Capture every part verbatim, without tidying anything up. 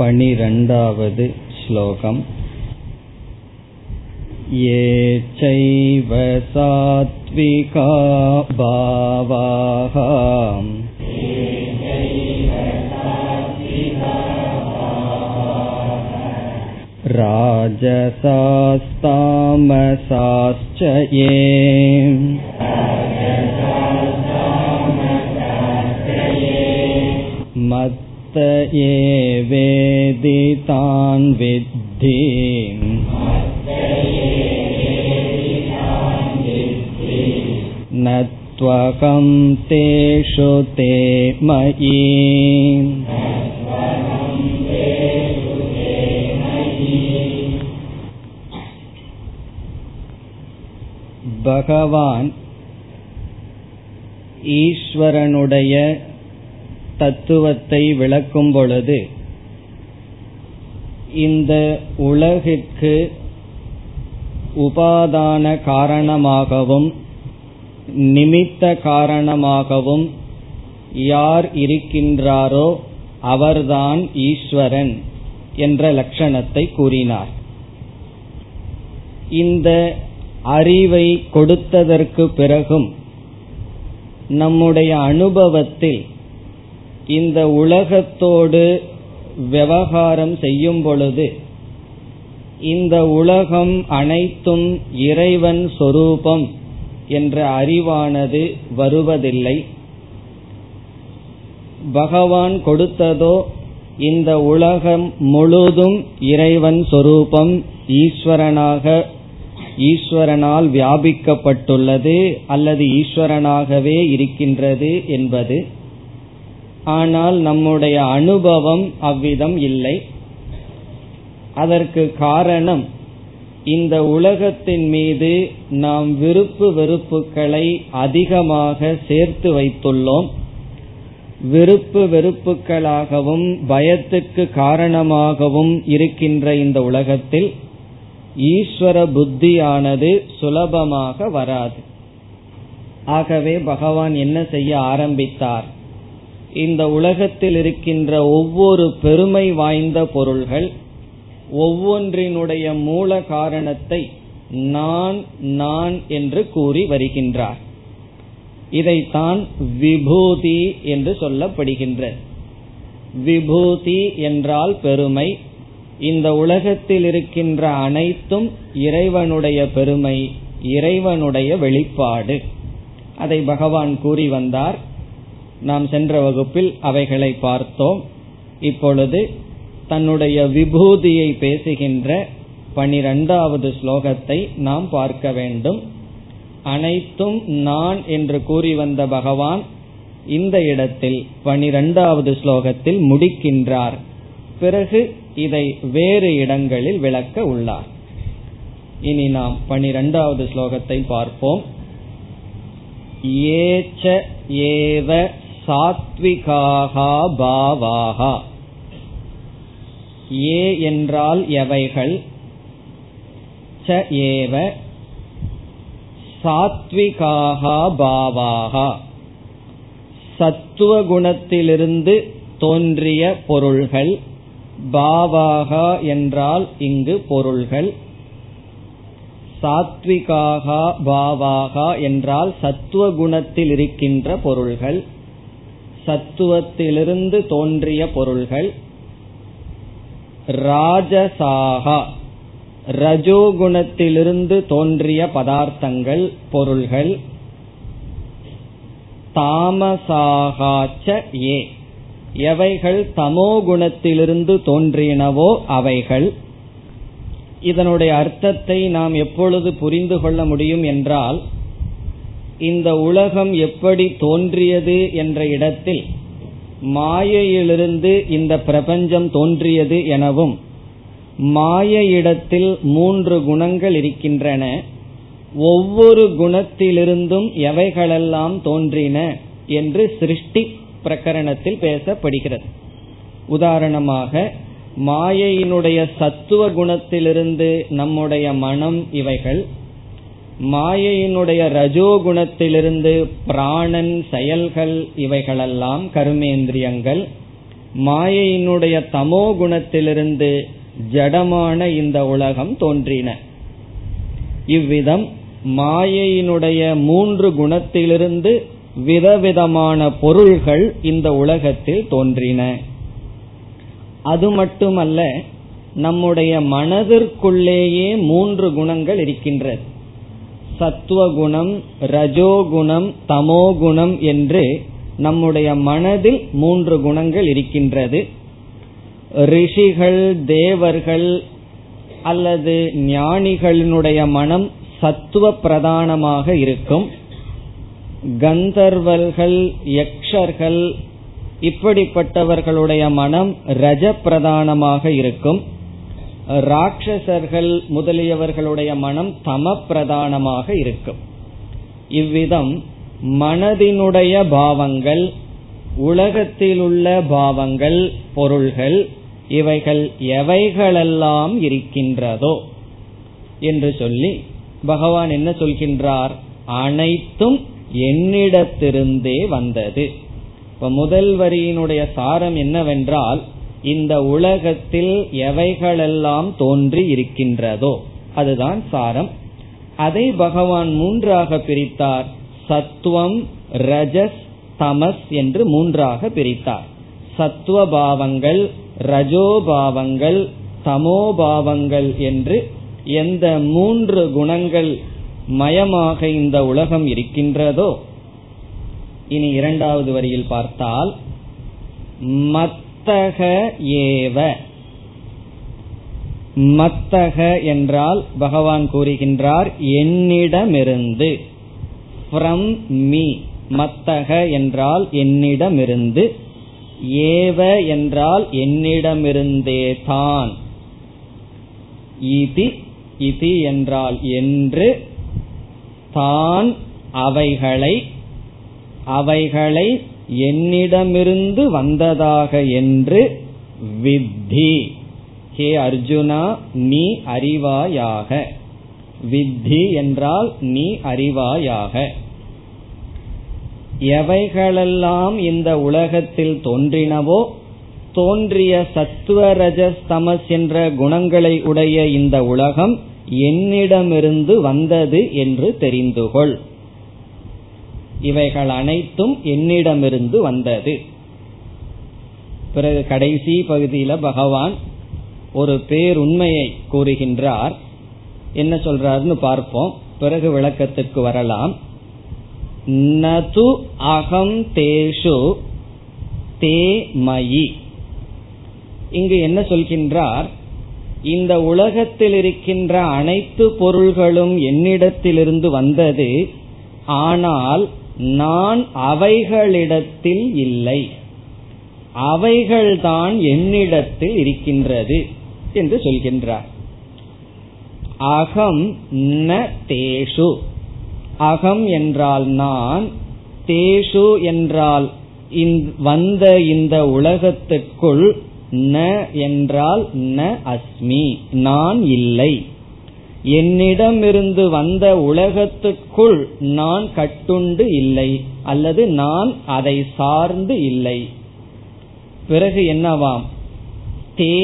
பனிரெண்டாவது ஸ்லோகம். ये चैव सात्विका भावाः राजसास्तामसाश्च ये मत्त ये वेदितान् विद्धि நத்வகம் தேஷு தே மயி. பகவான் ஈஸ்வரனுடைய தத்துவத்தை விளக்கும் பொழுது இந்த உலகிற்கு உபாதான காரணமாகவும் நிமித்த காரணமாகவும் யார் இருக்கின்றாரோ அவர்தான் ஈஸ்வரன் என்ற லட்சணத்தை கூறினார். இந்த அறிவை கொடுத்ததற்கு பிறகும் நம்முடைய அனுபவத்தில் இந்த உலகத்தோடு விவகாரம் செய்யும் பொழுது இந்த உலகம் அனைத்தும் இறைவன் சொரூபம் என்ற அறிவானது வருவதில்லை. பகவான் கொடுத்ததோ இந்த உலகம் முழுதும் இறைவன் சொரூபம் ஈஸ்வரனாக ஈஸ்வரனால் வியாபிக்கப்பட்டுள்ளது அல்லது ஈஸ்வரனாகவே இருக்கின்றது என்பது. ஆனால் நம்முடைய அனுபவம் அவ்விதம் இல்லை. அதற்கு காரணம், இந்த உலகத்தின் மீது நாம் விருப்பு வெறுப்புகளை அதிகமாக சேர்த்து வைத்துள்ளோம். விருப்பு வெறுப்புகளாகவும் பயத்துக்கு காரணமாகவும் இருக்கின்ற இந்த உலகத்தில் ஈஸ்வர புத்தியானது சுலபமாக வராது. ஆகவே பகவான் என்ன செய்ய ஆரம்பித்தார்? இந்த உலகத்தில் இருக்கின்ற ஒவ்வொரு பெருமை வாய்ந்த பொருள்கள் ஒவ்வொன்றினுடைய மூல காரணத்தை நான் நான் என்று கூறி வருகின்றார். இதைத்தான் விபூதி என்று சொல்லப்படுகின்ற. விபூதி என்றால் பெருமை. இந்த உலகத்தில் இருக்கின்ற அனைத்தும் இறைவனுடைய பெருமை, இறைவனுடைய வெளிப்பாடு. அதை பகவான் கூறி வந்தார். நாம் சென்ற வகுப்பில் அவைகளை பார்த்தோம். இப்பொழுது தன்னுடைய விபூதியை பேசுகின்ற பனிரெண்டாவது ஸ்லோகத்தை நாம் பார்க்க வேண்டும். அனைத்தும் நான் என்று கூறி வந்த பகவான் இந்த இடத்தில் பனிரெண்டாவது ஸ்லோகத்தில் முடிக்கின்றார். பிறகு இதை வேறு இடங்களில் விளக்க உள்ளார். இனி நாம் பனிரெண்டாவது ஸ்லோகத்தை பார்ப்போம். ஏச்ச ஏவ சாத்விகாஹா பாவாஹா. ஏ என்றால் எவைகள், ச ஏவ சாத்விகாஹா பாவாஹா சத்துவ குணத்திலிருந்து தோன்றிய பொருள்கள். பாவாஹா என்றால் இங்கு பொருள்கள். சாத்விகாஹா பாவாஹா என்றால் சத்துவ குணத்தில் இருக்கின்ற பொருள்கள், சத்துவத்திலிருந்து தோன்றிய பொருள்கள். ராஜசாஹா ரஜோகுணத்திலிருந்து தோன்றிய பதார்த்தங்கள், பொருள்கள். தாமசாஹாச்ச ஏ எவைகள் தமோகுணத்திலிருந்து தோன்றினவோ அவைகள். இதனுடைய அர்த்தத்தை நாம் எப்பொழுது புரிந்து கொள்ள முடியும் என்றால், இந்த உலகம் எப்படி தோன்றியது என்ற இடத்தில் மாயையிலிருந்து இந்த பிரபஞ்சம் தோன்றியது எனவும், மாயையிடத்தில் மூன்று குணங்கள் இருக்கின்றன, ஒவ்வொரு குணத்திலிருந்தும் எவைகளெல்லாம் தோன்றின என்று சிருஷ்டி பிரகரணத்தில் பேசப்படுகிறது. உதாரணமாக, மாயையினுடைய சத்துவ குணத்திலிருந்து நம்முடைய மனம் இவைகள், மாயையினுடைய ரஜோகுணத்திலிருந்து பிராணன் செயல்கள் இவைகளெல்லாம் கர்மேந்திரியங்கள், மாயையினுடைய தமோ குணத்திலிருந்து ஜடமான இந்த உலகம் தோன்றின. இவ்விதம் மாயையினுடைய மூன்று குணத்திலிருந்து விதவிதமான பொருள்கள் இந்த உலகத்தில் தோன்றின. அது மட்டுமல்ல, நம்முடைய மனதிற்குள்ளேயே மூன்று குணங்கள் இருக்கின்றது. சத்துவகுணம், ரஜோகுணம், தமோகுணம் என்று நம்முடைய மனதில் மூன்று குணங்கள் இருக்கின்றது. ரிஷிகள், தேவர்கள் அல்லது ஞானிகளினுடைய மனம் சத்துவ பிரதானமாக இருக்கும். கந்தர்வர்கள், யக்ஷர்கள் இப்படிப்பட்டவர்களுடைய மனம் ரஜ பிரதானமாக இருக்கும். ராட்சசர்கள் முதலியவர்களுடைய மனம் தம பிரதானமாக இருக்கும். இவ்விதம் மனதினுடைய பாவங்கள், உலகத்தில் உள்ள பாவங்கள், பொருள்கள், இவைகள் எவைகளெல்லாம் இருக்கின்றதோ என்று சொல்லி பகவான் என்ன சொல்கின்றார்? அனைத்தும் என்னிடத்திலிருந்தே வந்தது. இப்ப முதல் வரியினுடைய சாரம் என்னவென்றால், இந்த உலகத்தில் எவைகளெல்லாம் தோன்றி இருக்கின்றதோ அதுதான் சாரம். அதை பகவான் மூன்றாக பிரித்தார். சத்துவம், ரஜஸ், தமஸ் என்று மூன்றாக பிரித்தார். சத்துவபாவங்கள், ரஜோபாவங்கள், தமோபாவங்கள் என்று எந்த மூன்று குணங்கள் மயமாக இந்த உலகம் இருக்கின்றதோ. இனி இரண்டாவது வரியில் பார்த்தால், மத்தக ஏவ. மத்தக என்றால் பகவான் கூறுகின்றார் என்னிடமிருந்து, from me. மத்தக என்றால் என்னிடமிருந்து, ஏவ என்றால் என்னிடமிருந்தே தான், இதி இதி என்றால் என்று, தான் அவைகளை, அவைகளை என்னிடமிருந்து வந்ததாக என்று வித்தி, ஹே அர்ஜுனா நீ அறிவாயாக. வித்தி என்றால் நீ அறிவாயாக. எவைகளெல்லாம் இந்த உலகத்தில் தோன்றினவோ, தோன்றிய சத்துவ ரஜஸ் தமஸ் என்ற குணங்களை உடைய இந்த உலகம் என்னிடமிருந்து வந்தது என்று தெரிந்துகொள். இவைகள் அனைத்தும் என்னிடமிருந்து வந்தது. பிறகு கடைசி பகுதியில பகவான் ஒரு பேருண்மையை கூறுகின்றார். என்ன சொல்றாருன்னு பார்ப்போம், பிறகு விளக்கத்திற்கு வரலாம். நது அகம் தேஷு தே மயி. இங்கு என்ன சொல்கின்றார்? இந்த உலகத்தில் இருக்கின்ற அனைத்து பொருள்களும் என்னிடத்திலிருந்து வந்தது, ஆனால் நான் அவைகளிடத்தில் இல்லை, அவைகள்தான் என்னிடத்தில் இருக்கின்றது என்று சொல்கின்றார். அகம் ந தேஷு. அகம் என்றால் நான், தேஷு என்றால் வந்த இந்த உலகத்துக்குள், ந என்றால் ந அஸ்மி நான் இல்லை. என்னிடமிருந்து வந்த உலகத்துக்குள் நான் கட்டுண்டு இல்லை, அல்லது நான் அதை சார்ந்து இல்லை. பிறகு என்னவாம்? தே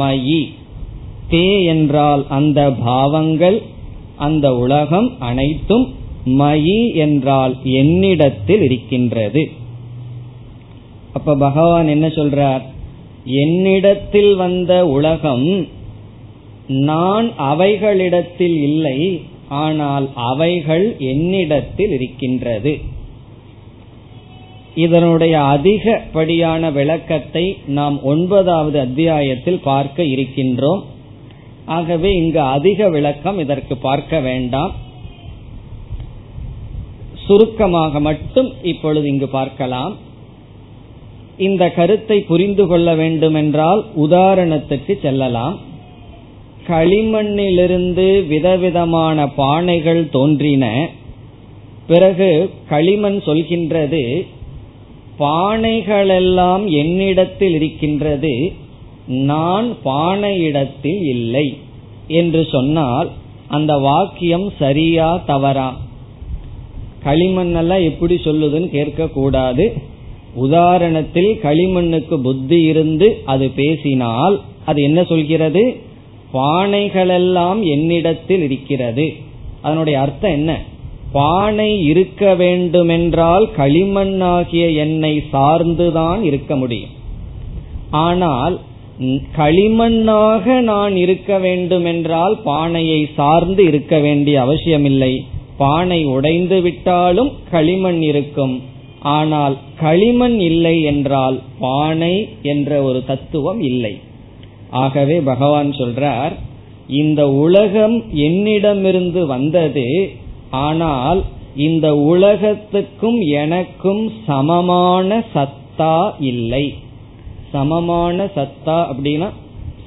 மயி. தே என்றால் அந்த பாவங்கள், அந்த உலகம் அனைத்தும், மயி என்றால் என்னிடத்தில் இருக்கின்றது. அப்ப பகவான் என்ன சொல்றார்? என்னிடத்தில் வந்த உலகம், நான் அவைகளிடத்தில் இல்லை, ஆனால் அவைகள் என்னிடத்தில் இருக்கின்றது. இதனுடைய அதிகப்படியான விளக்கத்தை நாம் ஒன்பதாவது அத்தியாயத்தில் பார்க்க இருக்கின்றோம். ஆகவே இங்கு அதிக விளக்கம் இதற்கு பார்க்க வேண்டாம். சுருக்கமாக மட்டும் இப்பொழுது இங்கு பார்க்கலாம். இந்த கருத்தை புரிந்து கொள்ள வேண்டுமென்றால் உதாரணத்துக்கு செல்லலாம். களிமண்ணிலிருந்து விதவிதமான பானைகள் தோன்றின. பிறகு களிமண் சொல்கின்றது, பானைகளெல்லாம் என்னிடத்தில் இருக்கின்றது, நான் பானையிடத்தில் இல்லை என்று சொன்னால் அந்த வாக்கியம் சரியா தவறா? களிமண்ணெல்லாம் எப்படி சொல்லுதுன்னு கேட்க கூடாது. உதாரணத்தில் களிமண்ணுக்கு புத்தி இருந்து அது பேசினால் அது என்ன சொல்கிறது? பானைகளெல்லாம் என்னிடத்தில் இருக்கிறது. அதனுடைய அர்த்தம் என்ன? பானை இருக்க வேண்டுமென்றால் களிமண்ணாகிய என்னை சார்ந்துதான் இருக்க முடியும். ஆனால் களிமண்ணாக நான் இருக்க வேண்டுமென்றால் பானையை சார்ந்து இருக்க வேண்டிய அவசியமில்லை. பானை உடைந்து விட்டாலும் களிமண் இருக்கும். ஆனால் களிமண் இல்லை என்றால் பானை என்ற ஒரு தத்துவம் இல்லை. ஆகவே பகவான் சொல்றார், இந்த உலகம் என்னிடமிருந்து வந்தது, ஆனால் இந்த உலகத்துக்கும் எனக்கும் சமமான சத்தா இல்லை. சமமான சத்தா அப்படின்னா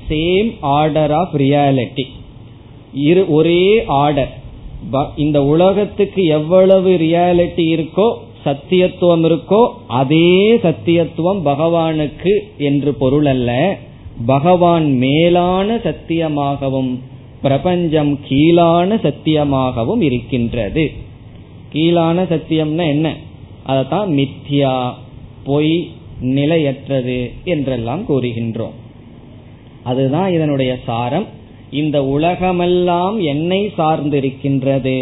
சேம் ஆர்டர் ஆஃப் ரியாலிட்டி, இரு ஒரே ஆர்டர். இந்த உலகத்துக்கு எவ்வளவு ரியாலிட்டி இருக்கோ, சத்தியத்துவம் இருக்கோ, அதே சத்தியத்துவம் பகவானுக்கு என்று பொருள் அல்ல. பகவான் மேலான சத்தியமாகவும் பிரபஞ்சம் கீழான சத்தியமாகவும் இருக்கின்றது. கீழான சத்தியம்னா என்ன? அதத்தான் மித்யா, பொய், நிலையற்றது என்றெல்லாம் கூறுகின்றோம். அதுதான் இதனுடைய சாரம். இந்த உலகமெல்லாம் என்னை சார்ந்திருக்கின்றது,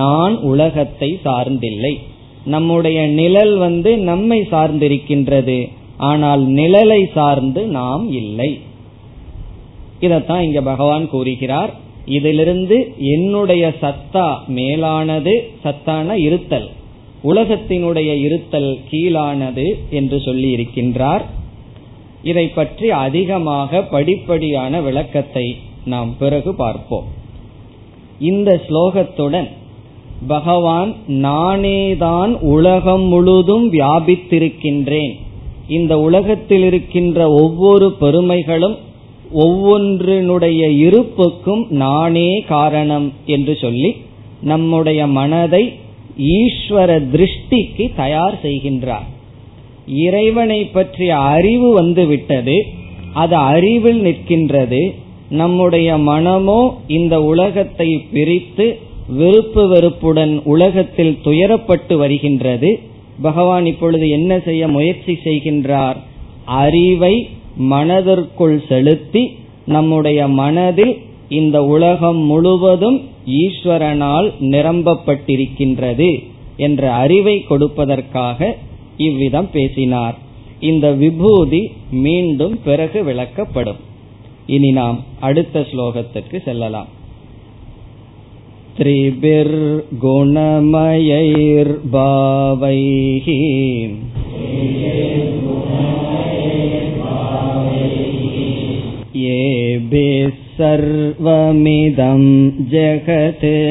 நான் உலகத்தை சார்ந்தில்லை. நம்முடைய நிழல் வந்து நம்மை சார்ந்திருக்கின்றது, ஆனால் நிழலை சார்ந்து நாம் இல்லை. இதத்தான் இங்க பகவான் கூறுகிறார். இதிலிருந்து என்னுடைய சத்தா மேலானது, சத்தான இருத்தல், உலகத்தினுடைய இருத்தல் கீழானது என்று சொல்லி இருக்கின்றார். இதை பற்றி அதிகமாக படிப்படியான விளக்கத்தை நாம் பிறகு பார்ப்போம். இந்த ஸ்லோகத்துடன் பகவான் நானேதான் உலகம் முழுதும் வியாபித்திருக்கின்றேன், இந்த உலகத்தில் இருக்கின்ற ஒவ்வொரு பெருமைகளும் ஒவ்வொன்றினுடைய இருப்புக்கும் நானே காரணம் என்று சொல்லி நம்முடைய மனதை ஈஸ்வர திருஷ்டிக்கு தயார் செய்கின்றார். இறைவனை பற்றிய அறிவு வந்துவிட்டது, அது அறிவில் நிற்கின்றது. நம்முடைய மனமோ இந்த உலகத்தை பிரித்து விருப்பு வெறுப்புடன் உலகத்தில் துயரப்பட்டு வருகின்றது. பகவான் இப்பொழுது என்ன செய்ய முயற்சி செய்கின்றார்? அறிவை மனதிற்குள் செலுத்தி நம்முடைய மனதில் இந்த உலகம் முழுவதும் ஈஸ்வரனால் நிரம்பப்பட்டிருக்கின்றது என்ற அறிவை கொடுப்பதற்காக இவ்விதம் பேசினார். இந்த விபூதி மீண்டும் பிறகு விளக்கப்படும். இனி நாம் அடுத்த ஸ்லோகத்திற்கு செல்லலாம். த்ரிபிர் குணமயைர் பாவைஹி ஏபி சர்வமிதம் ஜெகதே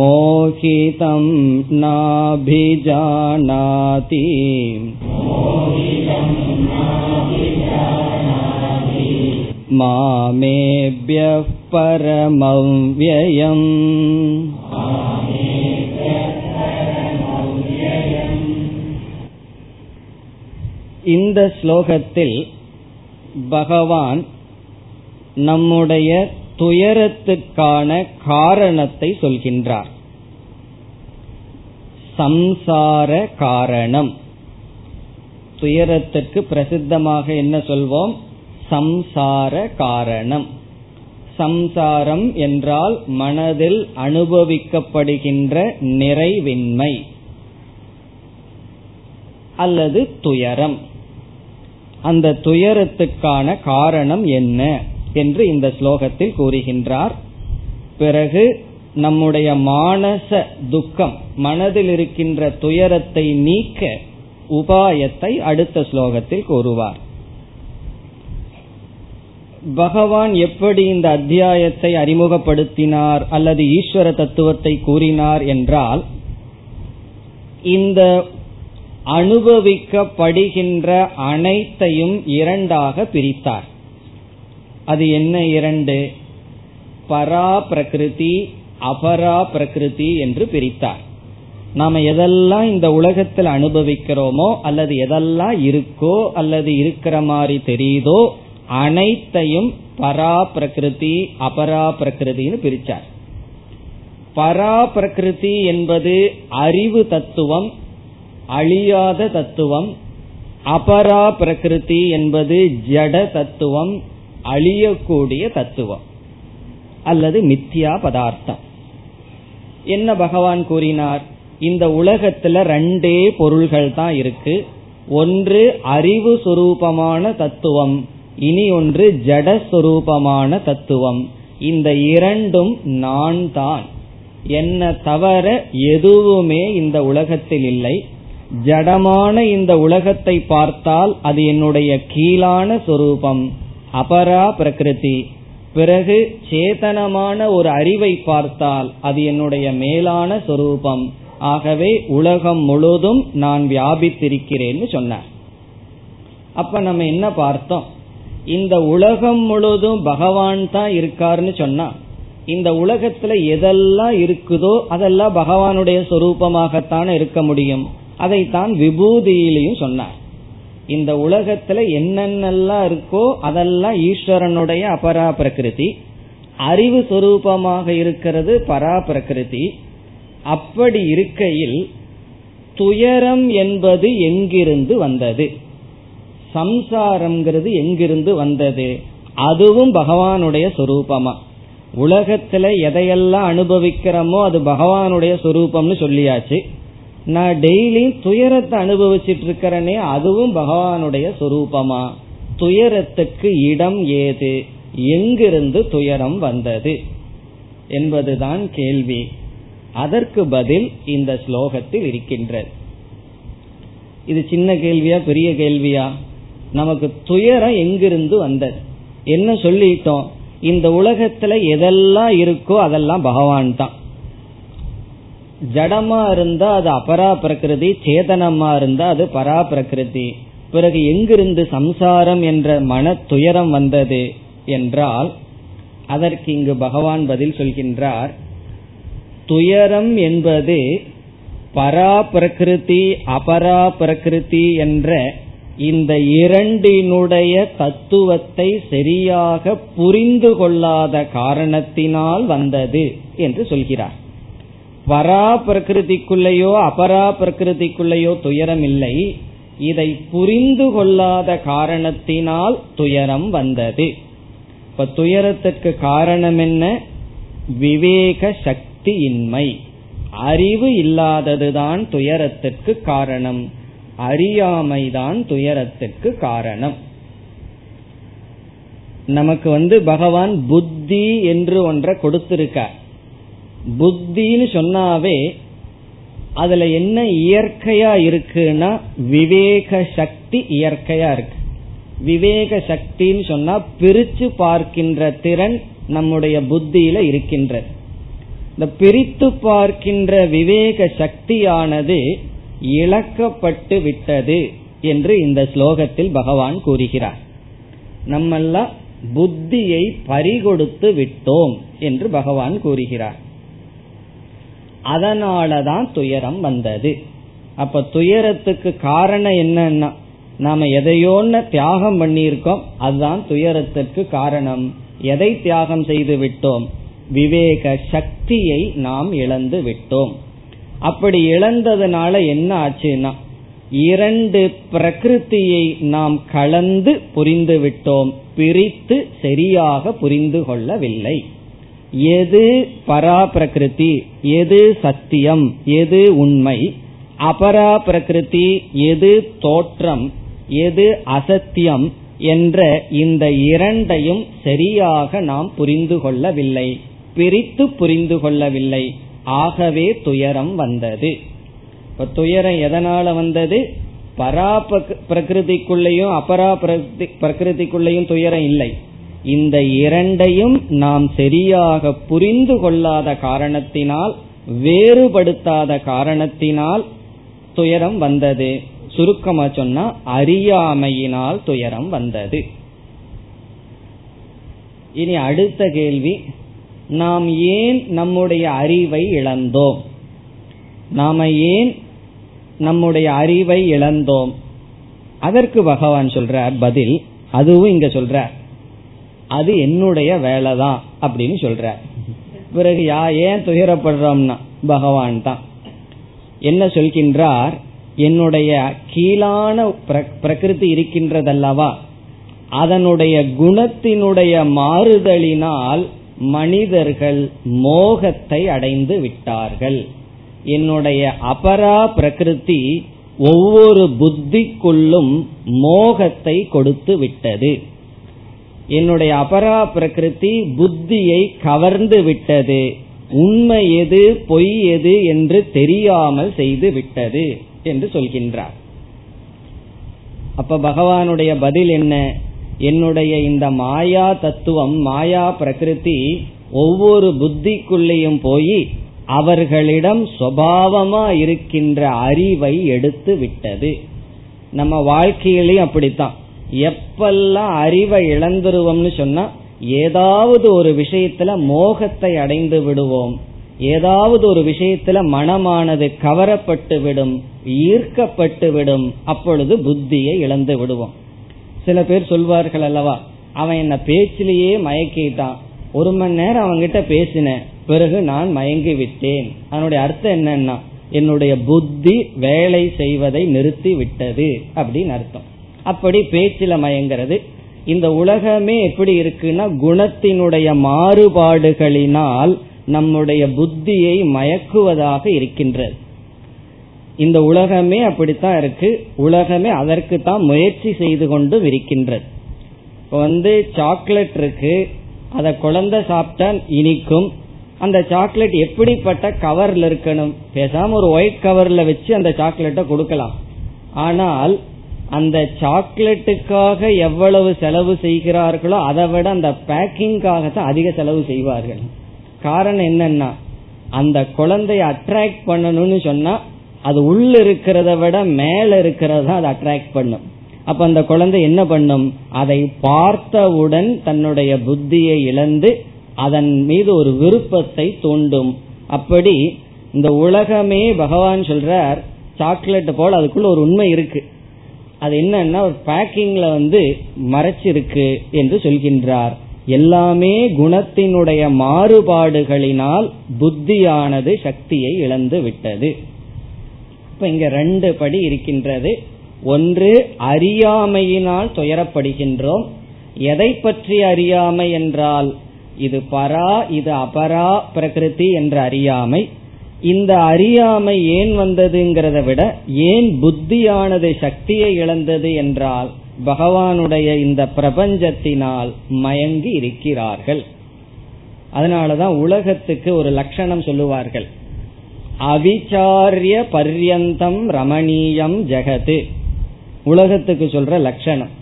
மோஹிதம் நாபிஜானாதி மாமேப்யப் பரமம் வ்யயம் இந்த ஸ்லோகத்தில் பகவான் நம்முடைய துயரத்துக்கான காரணத்தை சொல்கின்றார். சம்சார காரணம். துயரத்துக்கு பிரசித்தமாக என்ன சொல்வோம்? சம்சார காரணம். சம்சாரம் என்றால் மனதில் அனுபவிக்கப்படுகின்ற நிறைவின்மை அல்லது துயரம். அந்த துயரத்துக்கான காரணம் என்ன என்று இந்த ஸ்லோகத்தில் கூறுகின்றார். பிறகு நம்முடைய மானச துக்கம், மனதில் இருக்கின்ற துயரத்தை நீக்க உபாயத்தை அடுத்த ஸ்லோகத்தில் கூறுவார். பகவான் எப்படி இந்த அத்தியாயத்தை அறிமுகப்படுத்தினார் அல்லது ஈஸ்வர தத்துவத்தை கூறினார் என்றால், இந்த அனுபவிக்கப்படுகின்ற அனைத்தையும் இரண்டாக பிரித்தார். அது என்ன இரண்டு? பரா பிரகிருதி, அபரா பிரகிருதி என்று பிரித்தார். நாம் எதெல்லாம் இந்த உலகத்தில் அனுபவிக்கிறோமோ அல்லது எதெல்லாம் இருக்கோ அல்லது இருக்கிற மாதிரி தெரியுதோ அனைத்தையும் பரா பிரகிருதி, அபரா பிரகிருதின்னு பிரித்தார். பரா பிரகிருதி என்பது அறிவு தத்துவம், அழியாத தத்துவம். அபரா பிரகிருதி என்பது ஜட தத்துவம், அழியக்கூடிய தத்துவம் அல்லது மித்யா பதார்த்தம். என்ன பகவான் கூறினார்? இந்த உலகத்துல ரெண்டே பொருள்கள் தான் இருக்கு. ஒன்று அறிவு சுரூபமான தத்துவம், இனி ஒன்று ஜட சுரூபமான தத்துவம். இந்த இரண்டும் நான் தான், என்ன தவிர எதுவுமே இந்த உலகத்தில் இல்லை. ஜடமான இந்த உலகத்தை பார்த்தால் அது என்னுடைய கீழான சொரூபம், அபரா பிரகிருதி. பிறகு சேதனமான ஒரு அறிவை பார்த்தால் அது என்னுடைய மேலான சொரூபம். ஆகவே உலகம் முழுதும் நான் வியாபித்திருக்கிறேன்னு சொன்னார். அப்ப நம்ம என்ன பார்த்தோம்? இந்த உலகம் முழுதும் பகவான் தான் இருக்காருன்னு சொன்னா, இந்த உலகத்துல எதெல்லாம் இருக்குதோ அதெல்லாம் பகவானுடைய சொரூபமாகத்தானே இருக்க முடியும். அதைத்தான் விபூதியிலையும் சொன்னார். இந்த உலகத்துல என்னென்னலாம் இருக்கோ அதெல்லாம் ஈஸ்வரனுடைய அபரா பிரகிருதி, அறிவு சொரூபமாக இருக்கிறது பரா பிரகிருதி. அப்படி இருக்கையில் துயரம் என்பது எங்கிருந்து வந்தது, சம்சாரம்ங்கிறது எங்கிருந்து வந்தது? அதுவும் பகவானுடைய சொரூபமா? உலகத்துல எதையெல்லாம் அனுபவிக்கிறோமோ அது பகவானுடைய சொரூபம்னு சொல்லியாச்சு. நான் டெய்லி துயரத்தை அனுபவிச்சுட்டு இருக்கிறேனே, அதுவும் பகவானுடைய சொரூபமா? துயரத்துக்கு இடம் ஏது, எங்கிருந்து துயரம் வந்தது என்பதுதான் கேள்வி. அதற்கு பதில் இந்த ஸ்லோகத்தில் இருக்கின்றது. இது சின்ன கேள்வியா பெரிய கேள்வியா? நமக்கு துயரம் எங்கிருந்து வந்தது? என்ன சொல்லிட்டோம்? இந்த உலகத்துல எதெல்லாம் இருக்கோ அதெல்லாம் பகவான் தான். ஜடமா இருந்தா அது அபரா பிரகிருதி, சேதனமா இருந்தா அது பரா பிரகிருதி. பிறகு எங்கிருந்து சம்சாரம் என்ற மன துயரம் வந்தது என்றால், அதற்கு இங்கு பகவான் பதில் சொல்கின்றார். துயரம் என்பது பரா பிரகிருதி அபரா பிரகிருதி என்ற இந்த இரண்டினுடைய தத்துவத்தை சரியாக புரிந்து கொள்ளாத காரணத்தினால் வந்தது என்று சொல்கிறார். பரா பிரகிருதிக்குள்ளேயோ அபரா பிரகிருதிக்குள்ளேயோ துயரம் இல்லை, இதை புரிந்து கொள்ளாத காரணத்தினால் துயரம் வந்தது. இப்ப துயரத்துக்கு காரணம் என்ன? விவேக சக்தி இன்மை, அறிவு இல்லாததுதான் துயரத்திற்கு காரணம். அறியாமைதான் துயரத்திற்கு காரணம். நமக்கு வந்து பகவான் புத்தி என்று ஒன்றை கொடுத்திருக்கார். புத்தின்னு சொன்னாவே அதுல என்ன இயற்கையா இருக்குன்னா விவேக சக்தி இயற்கையா இருக்கு. விவேக சக்தின்னு சொன்னா பிரிச்சு பார்க்கின்ற திறன் நம்முடைய புத்தியில இருக்கின்ற இந்த பிரித்து பார்க்கின்ற விவேக சக்தியானது இழக்கப்பட்டு விட்டது என்று இந்த ஸ்லோகத்தில் பகவான் கூறுகிறார். நம்மெல்லாம் புத்தியை பறிகொடுத்து விட்டோம் என்று பகவான் கூறுகிறார். அதனாலதான் துயரம் வந்தது. அப்ப துயரத்துக்கு காரணம் என்னன்னா, நாம எதையோன்னு தியாகம் பண்ணியிருக்கோம், அதுதான் துயரத்துக்கு காரணம். எதை தியாகம் செய்து விட்டோம்? விவேக சக்தியை நாம் இழந்து விட்டோம். அப்படி இழந்ததுனால என்ன ஆச்சுன்னா, இரண்டு பிரகிருதியை நாம் கலந்து புரிந்து விட்டோம், பிரித்து சரியாக புரிந்து கொள்ளவில்லை. எது பரா பிரகிருதி, எது சத்தியம், எது உண்மை, அபரா பிரகிருதி எது தோற்றம், எது அசத்தியம் என்ற இந்த இரண்டையும் சரியாக நாம் புரிந்து கொள்ளவில்லை, பிரித்து புரிந்து கொள்ளவில்லை. ஆகவே துயரம் வந்தது. இப்ப துயரம் எதனால வந்தது? பரா பிரகிருதிக்குள்ளேயும் அபரா பிரகிருதிக்குள்ளேயும் துயரம் இல்லை. இந்த இரண்டையும் நாம் சரியாக புரிந்து கொள்ளாத காரணத்தினால், வேறுபடுத்தாத காரணத்தினால் துயரம் வந்தது. சுருக்கமா சொன்னா அறியாமையினால் துயரம் வந்தது. இனி அடுத்த கேள்வி, நாம் ஏன் நம்முடைய அறிவை இழந்தோம்? நாம ஏன் நம்முடைய அறிவை இழந்தோம்? அதற்கு பகவான் சொல்றார் பதில். அதுவும் இங்க சொல்றார், அது என்னுடைய வேலைதான் அப்படின்னு சொல்றார். பிறகு யா ஏன் துயரப்படுறோம்னா பகவான் தான் என்ன சொல்கின்றார், என்னுடைய கீழான பிரகிருதி இருக்கின்றதல்லவா அதனுடைய குணத்தினுடைய மாறுதலினால் மனிதர்கள் மோகத்தை அடைந்து விட்டார்கள். என்னுடைய அபரா பிரகிருதி ஒவ்வொரு புத்திக்குள்ளும் மோகத்தை கொடுத்து விட்டது. என்னுடைய அபரா பிரகிருதி புத்தியை கவர்ந்து விட்டது. உண்மை எது பொய் எது என்று தெரியாமல் செய்து விட்டது என்று சொல்கின்றார். அப்ப பகவானுடைய பதில் என்ன, என்னுடைய இந்த மாயா தத்துவம் மாயா பிரகிருதி ஒவ்வொரு புத்திக்குள்ளேயும் போய் அவர்களிடம் சுபாவமா இருக்கின்ற அறிவை எடுத்து விட்டது. நம்ம வாழ்க்கையிலையும் அப்படித்தான், எப்பெல்லாம் அறிவை இழந்துருவோம்னு சொன்னா ஏதாவது ஒரு விஷயத்துல மோகத்தை அடைந்து விடுவோம், ஏதாவது ஒரு விஷயத்துல மனமானது கவரப்பட்டு விடும் ஈர்க்கப்பட்டு விடும், அப்பொழுது புத்தியை இழந்து விடுவோம். சில பேர் சொல்வார்கள் அல்லவா, அவன் என்ன பேச்சிலேயே மயக்கிட்டான், ஒரு மணி நேரம் அவன்கிட்ட பேசின பிறகு நான் மயங்கி விட்டேன். அதனுடைய அர்த்தம் என்னன்னா என்னுடைய புத்தி வேலை செய்வதை நிறுத்தி விட்டது அப்படின்னு அர்த்தம். அப்படி பேச்சில மயங்கிறது. இந்த உலகமே எப்படி இருக்குன்னா குணத்தினுடைய மாறுபாடுகளினால் நம்முடைய புத்தியை மயக்குவதாக இருக்கின்றது. இந்த உலகமே அப்படித்தான் இருக்கு. உலகமே அதற்கு தான் முயற்சி செய்து கொண்டு இருக்கின்றது. இப்போ வந்து சாக்லேட் இருக்கு, அதை குழந்தை சாப்பிட்டா இனிக்கும். அந்த சாக்லேட் எப்படிப்பட்ட கவர்ல இருக்கணும், பேசாம ஒரு ஒயிட் கவர்ல வச்சு அந்த சாக்லேட்டை கொடுக்கலாம். ஆனால் அந்த சாக்லேட்டுக்காக எவ்வளவு செலவு செய்கிறார்களோ அதை விட அந்த பேக்கிங்காக தான் அதிக செலவு செய்வார்கள். காரணம் என்னன்னா அந்த குழந்தைய அட்ராக்ட் பண்ணணும்னு சொன்னா அது உள்ள இருக்கிறத விட மேல இருக்கிறத அது அட்ராக்ட் பண்ணும். அப்ப அந்த குழந்தை என்ன பண்ணும், அதை பார்த்தவுடன் தன்னுடைய புத்தியை இழந்து அதன் மீது ஒரு விருப்பத்தை தூண்டும். அப்படி இந்த உலகமே பகவான் சொல்றார் சாக்லேட் போல் அதுக்குள்ள ஒரு உண்மை இருக்கு. அது என்னன்னா ஒரு பேக்கிங்ல வந்து மறைச்சிருக்கு என்று சொல்கின்றார். எல்லாமே குணத்தினுடைய மாறுபாடுகளினால் புத்தியானது சக்தியை இழந்து விட்டது. இப்ப இங்க ரெண்டு படி இருக்கின்றது. ஒன்று அறியாமையினால் துயரப்படுகின்றோம். எதை பற்றி அறியாமை என்றால் இது பரா இது அபரா பிரகிருதி என்ற அறியாமை. இந்த அறியாமை ஏன் வந்ததுங்கிறத விட ஏன் புத்தியானது சக்தியை இழந்தது என்றால் பகவானுடைய இந்த பிரபஞ்சத்தினால் மயங்கி இருக்கிறார்கள். அதனாலதான் உலகத்துக்கு ஒரு லட்சணம் சொல்லுவார்கள், அவிச்சாரிய பர்யந்தம் ரமணீயம் ஜெகத். உலகத்துக்கு சொல்ற லட்சணம்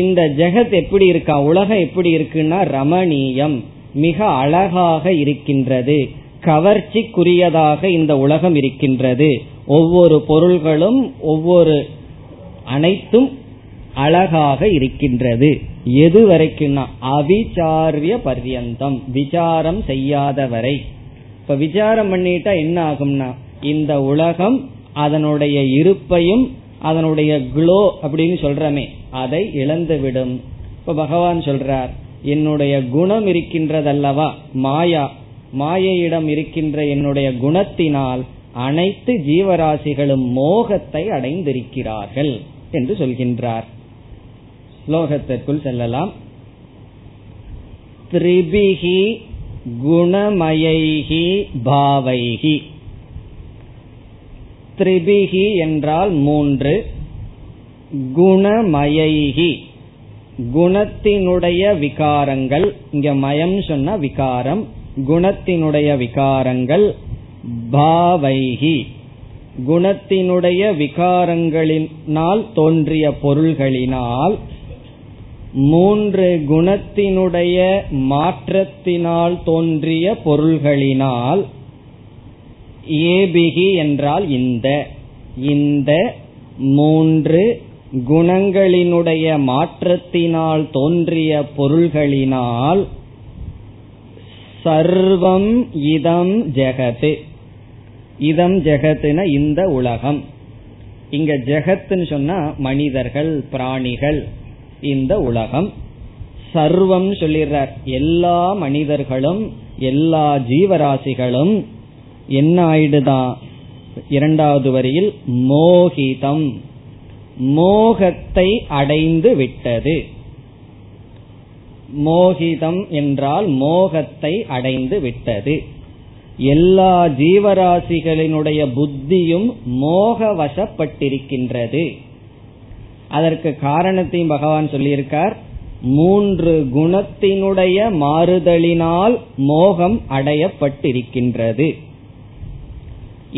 இந்த ஜெகத் எப்படி இருக்கா, உலகம் எப்படி இருக்குன்னா ரமணீயம், மிக அழகாக இருக்கின்றது, கவர்ச்சிக்குரியதாக இந்த உலகம் இருக்கின்றது. ஒவ்வொரு பொருள்களும் ஒவ்வொரு அனைத்தும் அழகாக இருக்கின்றது. எது வரைக்கும்னா அவிச்சாரிய பர்யந்தம், விசாரம் செய்யாதவரை. இப்ப விசாரம் பண்ணிட்டா என்ன ஆகும்னா இந்த உலகம் அதனுடைய இருப்பையும் அதனுடைய க்ளோ அப்படின்னு சொல்றமே அதை இழந்துவிடும். இப்ப பகவான் சொல்றார், என்னுடைய குணம் இருக்கின்றதல்லவா மாயா, மாயையிடம் இருக்கின்ற என்னுடைய குணத்தினால் அனைத்து ஜீவராசிகளும் மோகத்தை அடைந்திருக்கிறார்கள் என்று சொல்கின்றார். ஸ்லோகத்திற்குள் செல்லலாம். திரிபிஹி குணமயைஹி பாவைஹி. திரிபிஹி என்றால் மூன்று, குணமயைஹி குணத்தினுடைய விகாரங்கள், இங்க மயம் சொன்ன விகாரம், குணத்தினுடைய விகாரங்கள், பாவைஹி குணத்தினுடைய விகாரங்களினால் தோன்றிய பொருள்களினால், மூன்று குணத்தினுடைய மாற்றத்தினால் தோன்றிய பொருள்களினால். ஏபிகி என்றால் இந்த இந்த மூன்று குணங்களினுடைய மாற்றத்தினால் தோன்றிய பொருள்களினால் சர்வம் இதம் ஜெகத். இதம் ஜெகத்னா இந்த உலகம். இங்க ஜெகத்னு சொன்னா மனிதர்கள் பிராணிகள் இந்த உலகம். சர்வம் சொல்லிடுறார். எல்லா மனிதர்களும் எல்லா ஜீவராசிகளும் என்ன ஆயிடுதான் இரண்டாவது வரியில் மோகிதம், மோகத்தை அடைந்து விட்டது. மோகிதம் என்றால் மோகத்தை அடைந்து விட்டது. எல்லா ஜீவராசிகளினுடைய புத்தியும் மோகவசப்பட்டிருக்கின்றது. அதற்கு காரணத்தையும் பகவான் சொல்லியிருக்கார். மூன்று குணத்தினுடைய மாறுதலினால் மோகம் அடையப்பட்டிருக்கின்றது.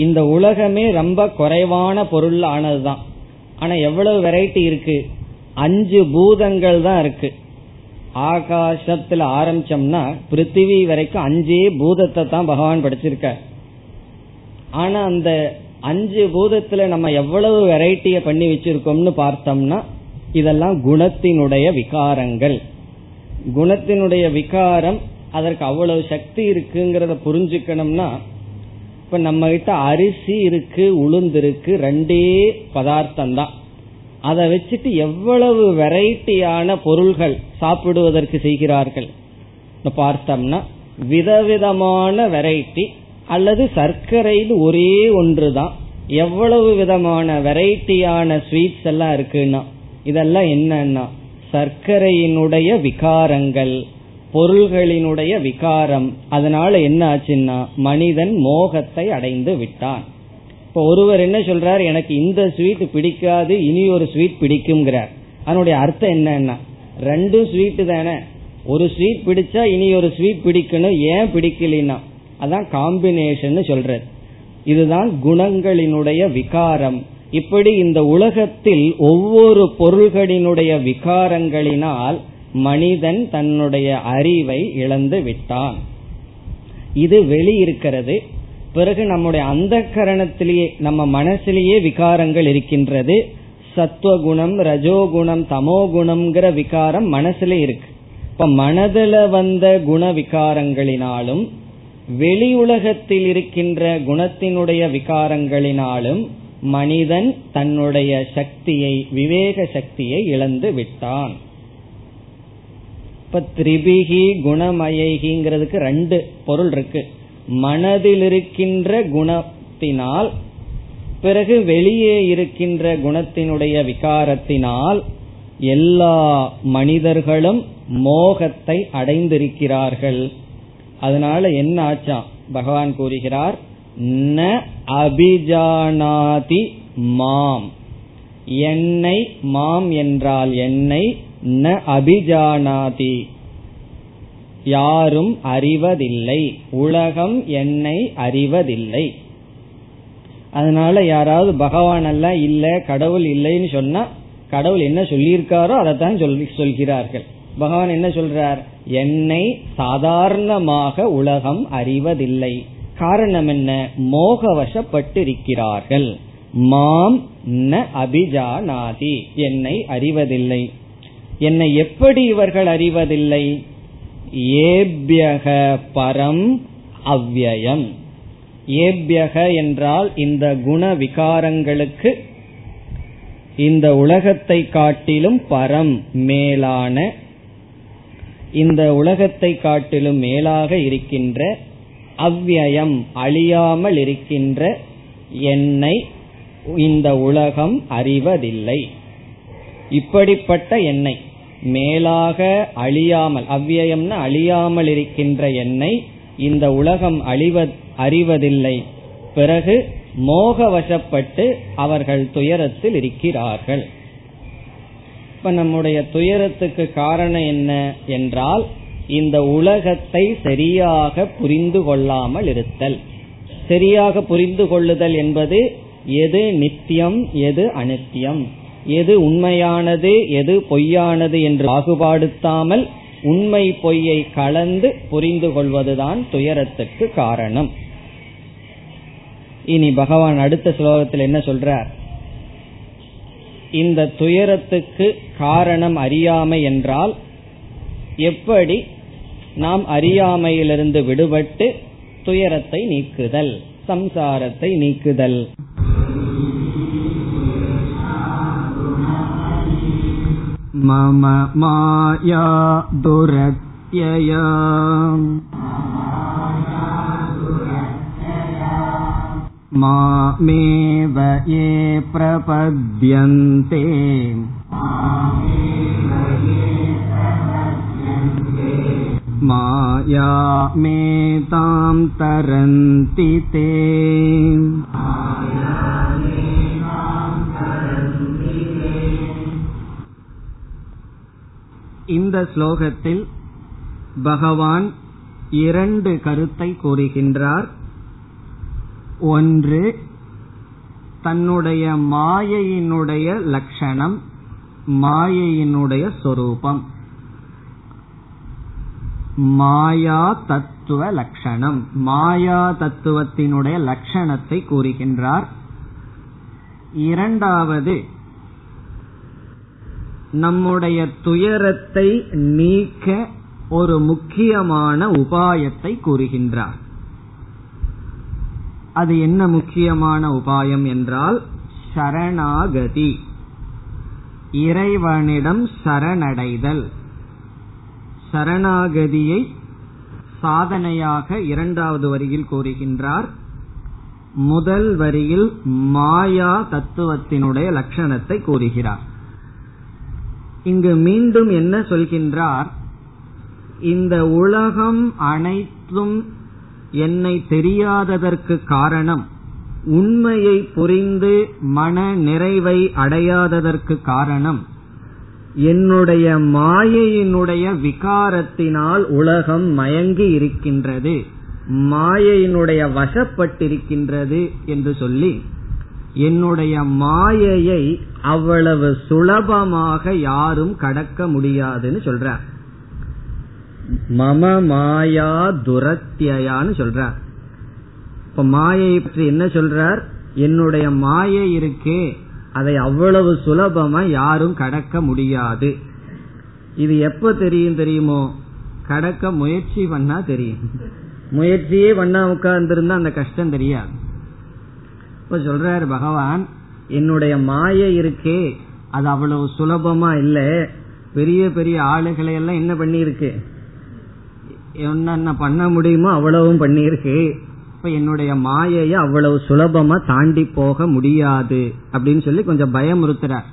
இந்த உலகமே ரொம்ப குறைவான பொருள் ஆனதுதான். ஆனா எவ்வளவு வெரைட்டி இருக்கு, அஞ்சு பூதங்கள் தான் இருக்கு. ஆகாசத்துல ஆரம்பிச்சோம்னா பிருத்திவி வரைக்கும் அஞ்சே பூதத்தை தான் பகவான் படிச்சிருக்க. ஆனா அந்த அஞ்சு பூதத்துல நம்ம எவ்வளவு வெரைட்டிய பண்ணி வச்சிருக்கோம்னு பார்த்தோம்னா இதெல்லாம் குணத்தினுடைய விகாரங்கள். குணத்தினுடைய விகாரம் அதற்கு அவ்வளவு சக்தி இருக்குங்கிறத புரிஞ்சுக்கணும்னா, இப்ப நம்ம கிட்ட அரிசி இருக்கு உளுந்திருக்கு, ரெண்டே பதார்த்தம் தான். அதை வச்சுட்டு எவ்வளவு வெரைட்டியான பொருள்கள் சாப்பிடுவதற்கு செய்கிறார்கள் பார்த்தோம்னா விதவிதமான வெரைட்டி. அல்லது சர்க்கரையில் ஒரே ஒன்று தான், எவ்வளவு விதமான வெரைட்டியான ஸ்வீட்ஸ் எல்லாம் இருக்குன்னா இதெல்லாம் என்னன்னா சர்க்கரையினுடைய விகாரங்கள், பொருள்களினுடைய விகாரம். அதனால என்ன ஆச்சுன்னா மனிதன் மோகத்தை அடைந்து விட்டான். இப்ப ஒருவர் என்ன சொல்றார், எனக்கு இந்த ஸ்வீட் பிடிக்காது இனி ஒரு ஸ்வீட் பிடிக்கும்ங்கிறார். அதனுடைய அர்த்தம் என்னன்னா ரெண்டும் ஸ்வீட்டு தானே, ஒரு ஸ்வீட் பிடிச்சா இனி ஒரு ஸ்வீட் பிடிக்கணும், ஏன் பிடிக்கலன்னா அதான் காம்பினேஷன் சொல்றது. இதுதான் குணங்களினுடைய விகாரம். இப்படி இந்த உலகத்தில் ஒவ்வொரு பொருள்களினுடைய விகாரங்களினால் மனிதன் தன்னுடைய அறிவை இழந்து விட்டான். இது வெளியிருக்கிறது. பிறகு நம்முடைய அந்த கரணத்திலேயே நம்ம மனசிலேயே விகாரங்கள் இருக்கின்றது. சத்துவகுணம் ரஜோகுணம் தமோகுணம்ங்கிற விகாரம் மனசுல இருக்கு. இப்ப மனதுல வந்த குண விகாரங்களினாலும் வெளி உலகத்தில் இருக்கின்ற குணத்தினுடைய விகாரங்களினாலும் மனிதன் தன்னுடைய சக்தியை விவேக சக்தியை இழந்து விட்டான். இப்ப திரிபிகி குணமயகிங்கிறதுக்கு ரெண்டு பொருள் இருக்கு. மனதில் இருக்கின்ற குணத்தினால், பிறகு வெளியே இருக்கின்ற குணத்தினுடைய விகாரத்தினால் எல்லா மனிதர்களும் மோகத்தை அடைந்திருக்கிறார்கள். அதனால என்ன ஆச்சா பகவான் கூறுகிறார், ந அபிஜானாதி மாம், என்னை, மாம் என்றால் என்னை, ந அபிஜானாதி யாரும் அறிவதில்லை, உலகம் என்னை அறிவதில்லை. அதனால யாராவது பகவான் அல்ல இல்ல கடவுள் இல்லைன்னு சொன்னா கடவுள் என்ன சொல்லியிருக்காரோ அதைத்தான் சொல்லி சொல்கிறார்கள். பகவான் என்ன சொல்றார், என்னை சாதாரணமாக உலகம் அறிவதில்லை. காரணம் என்ன, மோகவசப்பட்டிருக்கிறார்கள். மாம் ந அபிஜானாதி, என்னை அறிவதில்லை. என்னை எப்படி இவர்கள் அறிவதில்லை, ஏபியக பரம் அவ்யயம். ஏபியக என்றால் இந்த குண விகாரங்களுக்கு இந்த உலகத்தை காட்டிலும் பரம் மேலான, இந்த உலகத்தை காட்டிலும் மேலாக இருக்கின்ற, அவ்யயம் அழியாமல் இருக்கின்ற என்னை இந்த உலகம் அறிவதில்லை. இப்படிப்பட்ட என்னை, மேலாக அழியாமல், அவ்வியம்னா அழியாமல் இருக்கின்ற என்னை இந்த உலகம் அழிவ அறிவதில்லை. பிறகு மோகவசப்பட்டு அவர்கள் துயரத்தில் இருக்கிறார்கள். இப்ப நம்முடைய துயரத்துக்கு காரணம் என்ன என்றால் இந்த உலகத்தை சரியாக புரிந்து கொள்ளாமல் இருத்தல். சரியாக புரிந்து கொள்ளுதல் என்பது எது நித்தியம் எது அநித்தியம், எது உண்மையானது எது பொய்யானது என்று பாகுபாடுத்தாமல் உண்மை பொய்யை கலந்து புரிந்து கொள்வதுதான் துயரத்துக்கு காரணம். இனி பகவான் அடுத்த ஸ்லோகத்தில் என்ன சொல்றார், இந்த துயரத்துக்கு காரணம் அறியாமை என்றால் எப்படி நாம் அறியாமையிலிருந்து விடுபட்டு துயரத்தை நீக்குதல், சம்சாரத்தை நீக்குதல். மம மாயா துரத்யயா. மாமேவ யே ப்ரபத்யந்தே மாயாமேதாம் தரந்தி தே. இந்த ஸ்லோகத்தில் பகவான் இரண்டு கருத்தை கூறுகின்றார். ஒன்று, தன்னுடைய மாயையினுடைய லட்சணம், மாயையினுடைய சொரூபம், மாயா தத்துவ லட்சணம், மாயா தத்துவத்தினுடைய லட்சணத்தை கூறுகின்றார். இரண்டாவது, நம்முடைய துயரத்தை நீக்க ஒரு முக்கியமான உபாயத்தை கூறுகின்றார். அது என்ன முக்கியமான உபாயம் என்றால் சரணாகதி, இறைவனிடம் சரணடைதல். சரணாகதியை சாதனையாக இரண்டாவது வரியில் கூறுகின்றார். முதல் வரியில் மாயா தத்துவத்தினுடைய லட்சணத்தை கூறுகிறார். இங்கு மீண்டும் என்ன சொல்கின்றார்? இந்த உலகம் அனைத்தும் என்னை தெரியாததற்கு காரணம், உண்மையை புரிந்து மன நிறைவை அடையாததற்கு காரணம் என்னுடைய மாயையினுடைய விகாரத்தினால் உலகம் மயங்கி இருக்கின்றது, மாயையினுடைய வசப்பட்டிருக்கின்றது என்று சொல்லி, என்னுடைய மாயையை அவ்வளவு சுலபமாக யாரும் கடக்க முடியாதுன்னு சொல்றார். மம மாயா துரத்யயான்னு சொல்றார். இப்ப மாயை பற்றி என்ன சொல்றார்? என்னுடைய மாயை இருக்கே, அதை அவ்வளவு சுலபமா யாரும் கடக்க முடியாது. இது எப்ப தெரியும் தெரியுமோ? கடக்க முயற்சி பண்ணா தெரியும். முயற்சியே பண்ணா உட்கார்ந்திருந்தா அந்த கஷ்டம் தெரியாது. இப்ப சொல்றாரு பகவான், என்னுடைய மாயை இருக்கே அது அவ்வளவு சுலபமா இல்ல. பெரிய பெரிய ஆளுகளை எல்லாம் என்ன பண்ணிருக்கு, என்னென்ன பண்ண முடியுமோ அவ்வளவும் பண்ணிருக்கு. இப்ப என்னுடைய மாயைய அவ்வளவு சுலபமா தாண்டி போக முடியாது அப்படின்னு சொல்லி கொஞ்சம் பயமுறுத்துறார்.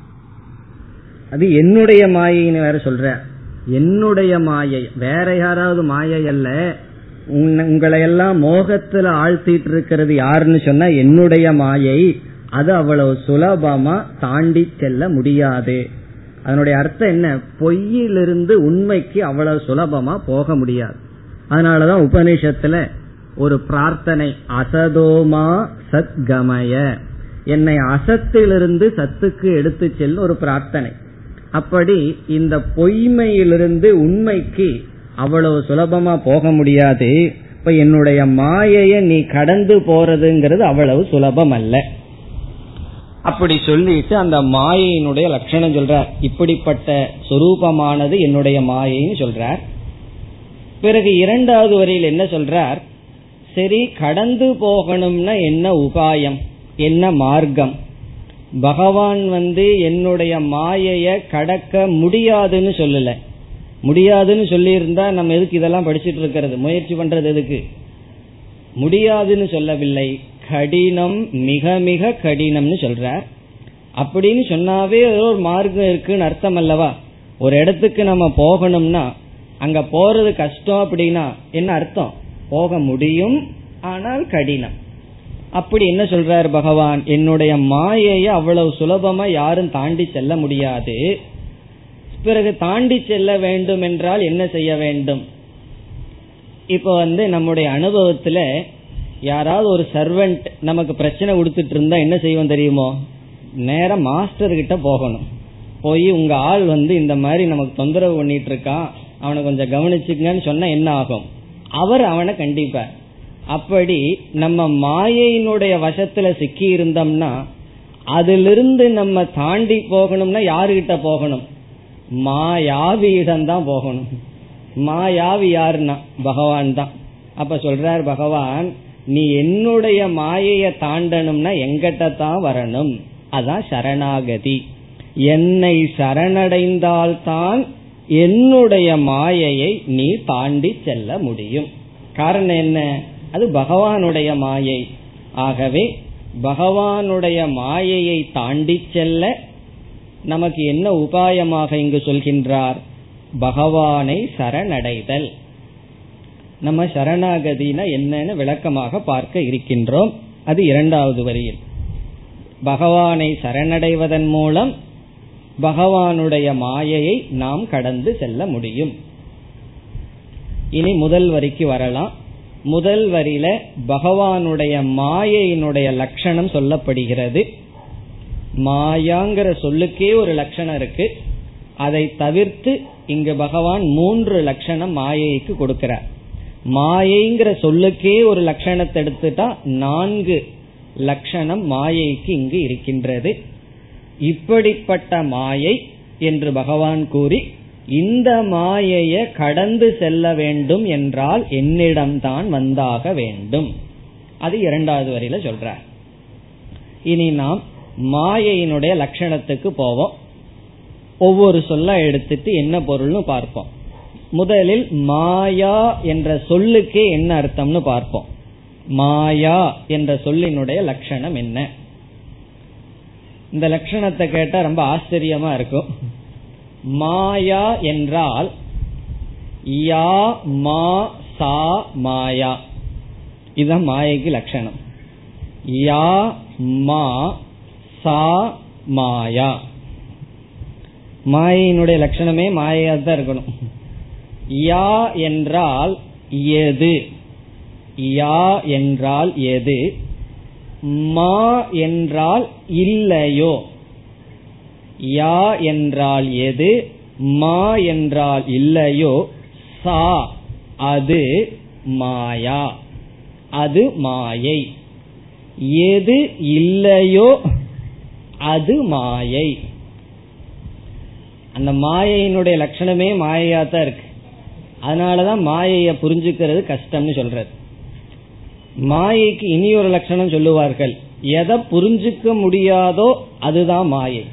அது என்னுடைய மாயைன்னு வேற சொல்ற, என்னுடைய மாயை, வேற யாராவது மாயை அல்ல. உங்களையெல்லாம் மோகத்துல ஆழ்த்திட்டு இருக்கிறது யாருன்னு சொன்னா என்னுடைய மாயை. அது அவ்வளவு சுலபமா தாண்டி செல்ல முடியாது. அதனுடைய அர்த்தம் என்ன? பொய்யிலிருந்து உண்மைக்கு அவ்வளவு சுலபமா போக முடியாது. அதனாலதான் உபநிஷத்துல ஒரு பிரார்த்தனை, அசதோமா சத்கமய, என்னை அசத்திலிருந்து சத்துக்கு எடுத்து செல்லும் ஒரு பிரார்த்தனை. அப்படி இந்த பொய்மையிலிருந்து உண்மைக்கு அவ்வளவு சுலபமா போக முடியாது. இப்ப என்னுடைய மாயையை நீ கடந்து போறதுங்கிறது அவ்வளவு சுலபம் அல்ல. அப்படி சொல்லிட்டு அந்த மாயையினுடைய லட்சணம் சொல்றார். இப்படிப்பட்ட சொரூபமானது என்னுடைய மாயைன்னு சொல்றார். பிறகு இரண்டாவது வரியில் என்ன சொல்றார்? சரி, கடந்து போகணும்னா என்ன உபாயம், என்ன மார்க்கம்? பகவான் வந்து என்னுடைய மாயைய கடக்க முடியாதுன்னு சொல்லல. முடியாதுன்னு சொல்லியிருந்தா நம்ம எதுக்கு இதெல்லாம் படிச்சுட்டு இருக்கிறது, முயற்சி பண்றது எதுக்கு? முடியாதுன்னு சொல்லவில்லை, கடினம், மிக மிக கடினம்னு சொல்றார். அப்படின்னு சொன்னாவே ஒரு மார்க்கம் இருக்குன்னு அர்த்தம் அல்லவா? ஒரு இடத்துக்கு நம்ம போகணும்னா அங்க போறது கஷ்டம் அப்படின்னா என்ன அர்த்தம்? போக முடியும், ஆனால் கடினம். அப்படி என்ன சொல்றார் பகவான்? என்னுடைய மாயைய அவ்வளவு சுலபமா யாரும் தாண்டி செல்ல முடியாது. பிறகு தாண்டி செல்ல வேண்டும் என்றால் என்ன செய்ய வேண்டும்? இப்ப வந்து நம்முடைய அனுபவத்துல யாராவது ஒரு சர்வெண்ட் நமக்கு பிரச்சனை கொடுத்துட்டு இருந்தா என்ன செய்வோம் தெரியுமோ? நேரா மாஸ்டர் கிட்ட போகணும். போய் உங்க ஆள் வந்து இந்த மாதிரி நமக்கு தொந்தரவு பண்ணிட்டு இருக்கான், அவனை கொஞ்சம் கவனிச்சுக்கன்னு சொன்னா என்ன ஆகும்? அவர் அவனை கண்டிப்பார். அப்படி நம்ம மாயையினுடைய வசத்துல சிக்கி இருந்தோம்னா அதிலிருந்து நம்ம தாண்டி போகணும்னா யாருகிட்ட போகணும்? மாயாவியிடம்தான் போகணும். மாயாவி யாருன்னா பகவான் தான். அப்ப சொல்றார் பகவான், நீ என்னுடைய மாயைய தாண்டணும்னா எங்கிட்ட தான் வரணும், அதான் சரணாகதி. என்னை சரணடைந்தால்தான் என்னுடைய மாயையை நீ தாண்டி செல்ல முடியும். காரணம் என்ன? அது பகவானுடைய மாயை. ஆகவே பகவானுடைய மாயையை தாண்டி செல்ல நமக்கு என்ன உபாயமாக இங்கு சொல்கின்றார்? பகவானை சரணடைதல். நம்ம சரணாகதினா என்னன்னு விளக்கமாக பார்க்க இருக்கின்றோம். அது இரண்டாவது வரியில். பகவானை சரணடைவதன் மூலம் பகவானுடைய மாயையை நாம் கடந்து செல்ல முடியும். இனி முதல் வரிக்கு வரலாம். முதல் வரியில பகவானுடைய மாயையினுடைய லட்சணம் சொல்லப்படுகிறது. மாயாங்கிற சொல்லுக்கே ஒரு லட்சணம் இருக்கு. அதை தவிர்த்து இங்கு பகவான் மூன்று லட்சணம் மாயைக்கு கொடுக்கிறார். மாயைங்கிற சொல்லுக்கே ஒரு லட்சணத்தை எடுத்துட்டா நான்கு லட்சணம் மாயைக்கு இங்கு இருக்கின்றது. இப்படிப்பட்ட மாயை என்று பகவான் கூறி, இந்த மாயையை கடந்து செல்ல வேண்டும் என்றால் என்னிடம்தான் வந்தாக வேண்டும். அது இரண்டாவது வரியில சொல்றார். இனி நாம் மாயையினுடைய லட்சணத்துக்கு போவோம். ஒவ்வொரு சொல்ல எடுத்துட்டு என்ன பொருள்னு பார்ப்போம். முதலில் மாயா என்ற சொல்லுக்கே என்ன அர்த்தம்னு பார்ப்போம். மாயா என்ற சொல்லினுடைய லட்சணம் என்ன? இந்த லட்சணத்தை கேட்டா ரொம்ப ஆச்சரியமா இருக்கும். மாயா என்றால் யா மா சா மாயா, இதுதான் மாயைக்கு லட்சணம். யா மா சா மாயா, மாயினுடைய லட்சணமே மாயா தான் இருக்கணும். யா என்றால் எது, யா என்றால் எது, மா என்றால் இல்லையோ. யா என்றால் எது, மா என்றால் இல்லையோ, சா அது மாயா, அது மாயை. எது இல்லையோ அது மாயை. அந்த மாயையினுடைய லட்சணமே மாயையா தான் இருக்கு. அதனாலதான் மாயைய புரிஞ்சுக்கிறது கஷ்டம்னு சொல்றது. மாயைக்கு இனி ஒரு லட்சணம் சொல்லுவார்கள், எதை புரிஞ்சுக்க முடியாதோ அதுதான் மாயை.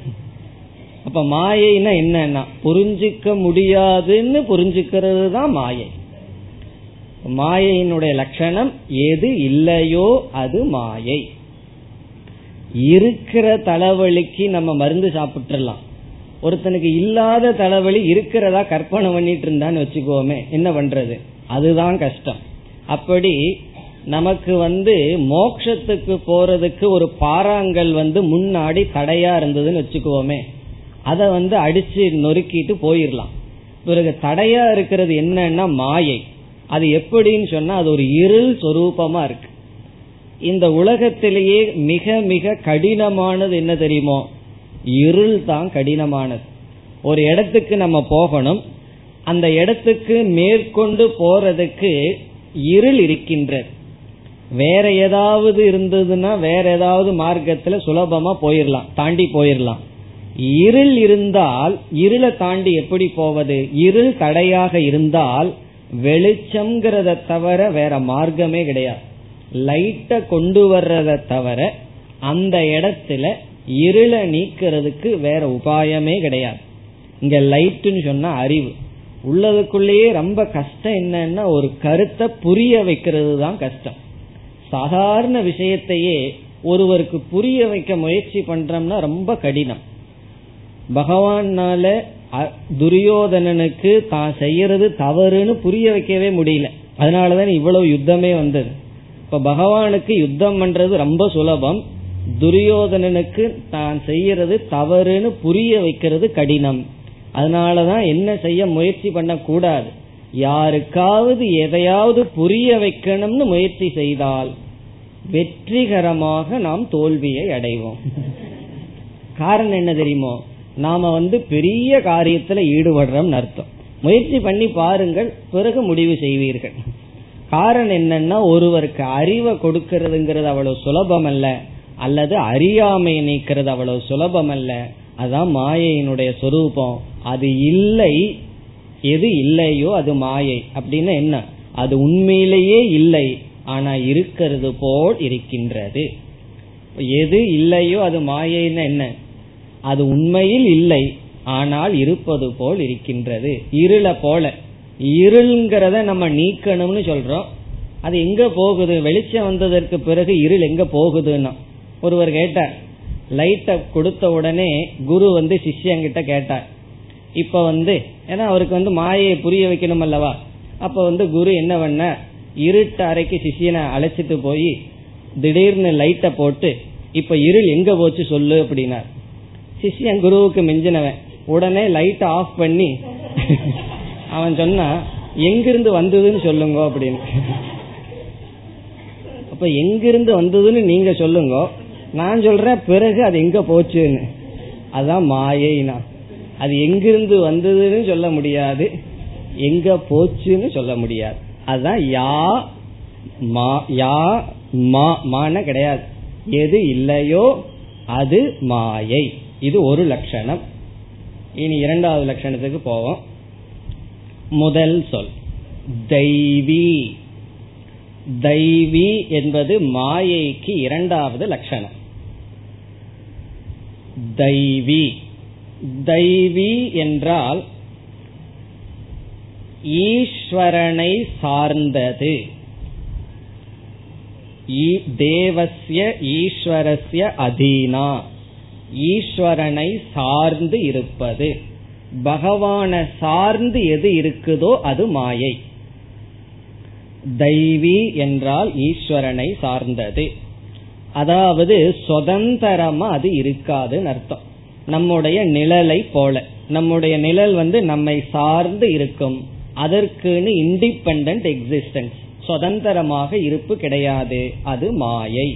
அப்ப மாயைனா என்னன்னா புரிஞ்சிக்க முடியாதுன்னு புரிஞ்சுக்கிறது தான் மாயை. மாயையினுடைய லட்சணம் எது இல்லையோ அது மாயை. இருக்கிற தலைவலிக்கு நம்ம மருந்து சாப்பிட்டுலாம். ஒருத்தனுக்கு இல்லாத தலைவலி இருக்கிறதா கற்பனை பண்ணிட்டு இருந்தான்னு வச்சுக்கோமே, என்ன பண்றது? அதுதான் கஷ்டம். அப்படி நமக்கு வந்து மோட்சத்துக்கு போறதுக்கு ஒரு பாறாங்கல் வந்து முன்னாடி தடையா இருந்ததுன்னு வச்சுக்கோமே, அதை வந்து அடிச்சு நொறுக்கிட்டு போயிடலாம். பிறகு தடையா இருக்கிறது என்னன்னா மாயை. அது எப்படின்னு சொன்னா அது ஒரு இருள் சொரூபமா இருக்கு. இந்த உலகத்திலேயே மிக மிக கடினமானது என்ன தெரியுமோ? இருள் தான் கடினமானது. ஒரு இடத்துக்கு நம்ம போகணும், அந்த இடத்துக்கு மேற்கொண்டு போறதுக்கு இருள் இருக்கின்றது. வேற ஏதாவது இருந்ததுன்னா வேற ஏதாவது மார்க்கத்துல சுலபமா போயிடலாம், தாண்டி போயிடலாம். இருள் இருந்தால் இருளை தாண்டி எப்படி போவது? இருள் தடையாக இருந்தால் வெளிச்சம்ங்கிறத தவிர வேற மார்க்கமே கிடையாது. லைட்டை கொண்டு வர்றத தவிர அந்த இடத்துல இருளை நீக்கிறதுக்கு வேற உபாயமே கிடையாது. இங்க லைட்டுன்னு சொன்னா அறிவு. உள்ளதுக்குள்ளேயே ரொம்ப கஷ்டம் என்னன்னா ஒரு கருத்தை புரிய வைக்கிறது தான் கஷ்டம். சாதாரண விஷயத்தையே ஒருவருக்கு புரிய வைக்க முயற்சி பண்றோம்னா ரொம்ப கடினம். பகவானால துரியோதனனுக்கு தான் செய்யறது தவறுன்னு புரிய வைக்கவே முடியல. அதனாலதான் இவ்வளவு யுத்தமே வந்தது. இப்ப பகவானுக்கு யுத்தம் பண்றது ரொம்ப சுலபம், துரியோதனனுக்கு தான் செய்யறது தவறுன்னு புரிய வைக்கிறது கடினம். அதனாலதான் என்ன செய்ய முயற்சி பண்ண கூடாது. யாருக்காவது எதையாவது புரிய வைக்கணும்னு முயற்சி செய்தால் வெற்றிகரமாக நாம் தோல்வியை அடைவோம். காரணம் என்ன தெரியுமோ? நாம வந்து பெரிய காரியத்துல ஈடுபடுறோம் அர்த்தம். முயற்சி பண்ணி பாருங்கள், பிறகு முடிவு செய்வீர்கள். காரணம் என்னன்னா ஒருவருக்கு அறிவை கொடுக்கறதுங்கிறது அவ்வளவு சுலபம் அல்ல, அல்லது அறியாமை நீக்கிறது அவ்வளவு சுலபம் அல்ல. அதான் மாயையினுடைய சொரூபம். அது இல்லை, எது இல்லையோ அது மாயை. அப்படின்னா என்ன? அது உண்மையிலேயே இல்லை, ஆனா இருக்கிறது போல் இருக்கின்றது. எது இல்லையோ அது மாயைன்னா என்ன? அது உண்மையில் இல்லை, ஆனால் இருப்பது போல் இருக்கின்றது. இருளை போல, இருள்ங்கிறத நம்ம நீக்கணும்னு சொல்றோம், அது எங்க போகுது? வெளிச்சம் வந்ததற்கு பிறகு இருள் எங்க போகுதுன்னா, ஒருவர் கேட்டார், லைட்டை கொடுத்த உடனே குரு வந்து சிஷ்யங்கிட்ட கேட்டார், இப்ப வந்து ஏன்னா அவருக்கு வந்து மாயை புரிய வைக்கணும் அல்லவா, அப்ப வந்து குரு என்ன பண்ண, இருட்டு அறைக்கு சிஷியனை அழைச்சிட்டு போய் திடீர்னு லைட்டை போட்டு இப்ப இருள் எங்க போச்சு சொல்லு அப்படின்னார். சிஷ்யன் குருவுக்கு மிஞ்சினவன், உடனே லைட் ஆஃப் பண்ணி அவன் சொன்னா எங்கிருந்து வந்ததுன்னு சொல்லுங்க அப்படின்னு. அப்ப எங்கிருந்து வந்ததுன்னு நீங்க சொல்லுங்க, நான் சொல்றேன் பிறகு அது எங்க போச்சுன்னு. அதான் மாயைனா, அது எங்கிருந்து வந்ததுன்னு சொல்ல முடியாது, எங்க போச்சுன்னு சொல்ல முடியாது. அதுதான் யா மா, யா மா மான கிடையாது, எது இல்லையோ அது மாயை. இது ஒரு லட்சணம். இனி இரண்டாவது லட்சணத்துக்கு போவோம். முதல் சொல் தெய்வி. தெய்வி என்பது மாயைக்கு இரண்டாவது லட்சணம். தெய்வி தெய்வி என்றால் ஈஸ்வரனை சார்ந்தது. தேவஸ்ய ஈஸ்வரஸ்ய அதீனா, ஈஸ்வரனை சார்ந்து இருப்பது, பகவானை சார்ந்து எது இருக்குதோ அது மாயை. தெய்வி என்றால் ஈஸ்வரனை சார்ந்தது, அதாவது சுதந்திரமா அது இருக்காதுன்னு அர்த்தம். நம்முடைய நிழலை போல, நம்முடைய நிழல் வந்து நம்மை சார்ந்து இருக்கும், அதற்குன்னு இண்டிபெண்டன்ட் எக்ஸிஸ்டன்ஸ், சுதந்திரமாக இருப்பு கிடையாது, அது மாயை.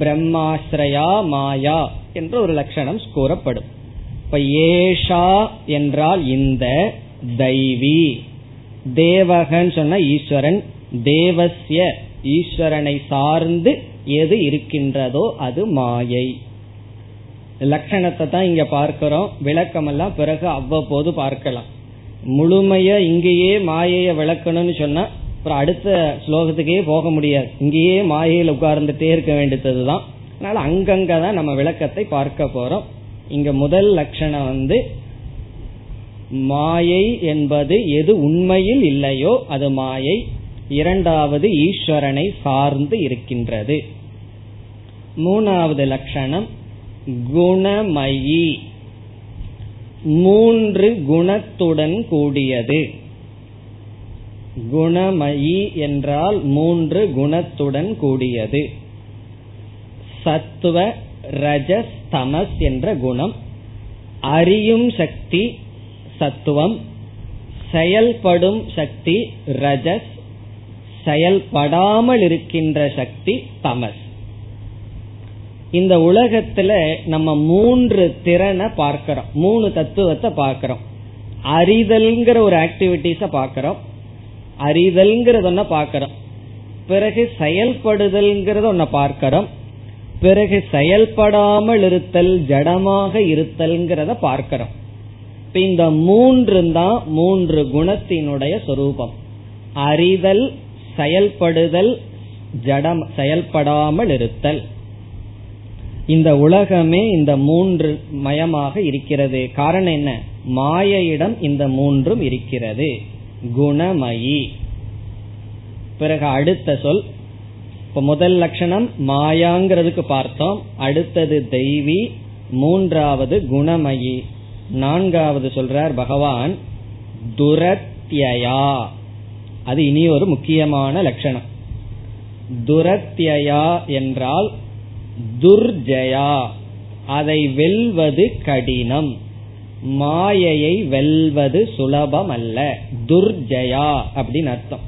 பிரம்மாஸ்ரயா மாயா என்ற ஒரு லட்சணம் கூறப்படும். இப்ப ஏஷா என்றால் இந்த தெய்வி, தேவகன் சொன்ன ஈஸ்வரன், தேவஸ்ய ஈஸ்வரனை சார்ந்து எது இருக்கின்றதோ அது மாயை. லட்சணத்தை தான் இங்க பார்க்கிறோம், விளக்கமெல்லாம் பிறகு அவ்வப்போது பார்க்கலாம். முழுமையா இங்கேயே மாயைய விளக்கணும்னு சொன்னா அப்புறம் அடுத்த ஸ்லோகத்துக்கே போக முடியாது, இங்கேயே மாயையில உட்கார்ந்துட்டே இருக்க வேண்டியதுதான். அதனால அங்கங்கதான் நம்ம விளக்கத்தை பார்க்க போறோம். இங்க முதல் லட்சணம் வந்து மாயை என்பது எது உண்மையில் இல்லையோ அது மாயை. இரண்டாவது ஈஸ்வரனை சார்ந்து இருக்கின்றது. மூணாவது லட்சணம் குணமயி, மூன்று குணத்துடன் கூடியது. குணமயி என்றால் மூன்று குணத்துடன் கூடியது. சத்துவ ரஜஸ் தமஸ் என்ற குணம், அறியும் சக்தி சத்துவம், செயல்படும் சக்தி ரஜஸ், செயல்படாமல் இருக்கின்ற சக்தி தமஸ். இந்த உலகத்துல நம்ம மூன்று திறனை பார்க்கிறோம், மூணு தத்துவத்தை பார்க்கிறோம். அறிதல்ங்கிற ஒரு ஆக்டிவிட்டிஸ பார்க்கிறோம், அறிதல்ங்கிறது ஒன்ன பார்க்கிறோம், பிறகு செயல்படுதல்ங்கிறது ஒன்ன பார்க்கிறோம், பிறகு செயல்படாமல் இருத்தல் ஜடமாக இருத்தல்ங்கிறத பார்க்கிறோம். இப்ப இந்த மூன்று தான் மூன்று குணத்தினுடைய சொரூபம். அறிதல், செயல்படுதல், ஜடம், செயல்படாமல் இருத்தல். இந்த உலகமே இந்த மூன்று மயமாக இருக்கிறது. காரணம் என்ன? மாயையிடம் இந்த மூன்றும் இருக்கிறது, குணமயி. பிறகு அடுத்த சொல், இப்ப முதல் லட்சணம் மாயாங்கிறதுக்கு பார்த்தோம், அடுத்தது தெய்வி, மூன்றாவது குணமயி, நான்காவது சொல்றார் பகவான் துரத்யயா. அது இனி ஒரு முக்கியமான லட்சணம். துரத்யயா என்றால் துர்ஜயா, அதை வெல்வது கடினம், மாயையை வெல்வது சுலபம் அல்ல, துர்ஜயா அப்படின்னு அர்த்தம்.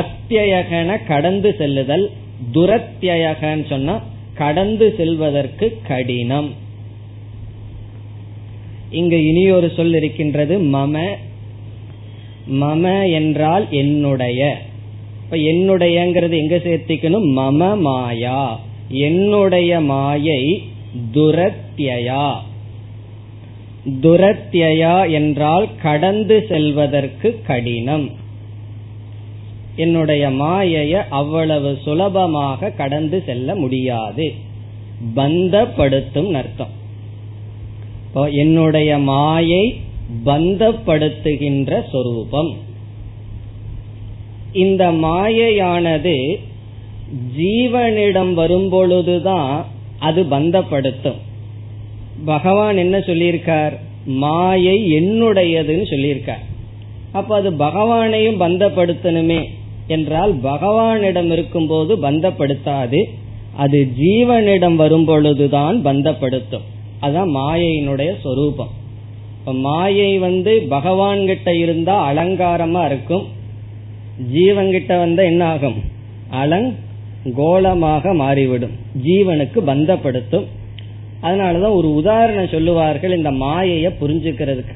அத்தியகன கடந்து செல்லுதல், துரத்யகன்னு சொன்னா கடந்து செல்வதற்கு கடினம். இங்க இனி ஒரு சொல் இருக்கின்றது மம. மம என்றால் என்னுடைய. இப்ப என்னுடையங்கிறது எங்க சேர்த்திக்கணும்? மம மாயா, என்னுடைய மாயை. துரத்யயா, துரத்யயா என்றால் கடந்து செல்வதற்கு கடினம், என்னுடைய மாயையை அவ்வளவு சுலபமாக கடந்து செல்ல முடியாது, பந்தப்படுத்தும் அர்த்தம். என்னுடைய மாயை பந்தப்படுத்துகின்ற சொரூபம். இந்த மாயையானது ஜீவனிடம் வரும்பொழுதுதான் அது பந்தப்படுத்தும். பகவான் என்ன சொல்லியிருக்கார்? மாயை என்னுடையதுன்னு சொல்லியிருக்கார். அப்ப அது பகவானையும் பந்தப்படுத்தணுமே என்றால், பகவானிடம் இருக்கும் போது பந்தப்படுத்தாது, அது ஜீவனிடம் வரும்பொழுதுதான் பந்தப்படுத்தும். அதான் மாயையினுடைய சொரூபம். மாயை வந்து பகவான்கிட்ட இருந்தா அலங்காரமா இருக்கும், ஜீவன்கிட்ட வந்தா என்ன ஆகும்? அலங்கோலமாக மாறிவிடும், ஜீவனுக்கு பந்தப்படுத்தும். அதனாலதான் ஒரு உதாரணம் சொல்லுவார்கள் இந்த மாயைய புரிஞ்சுக்கிறதுக்கு.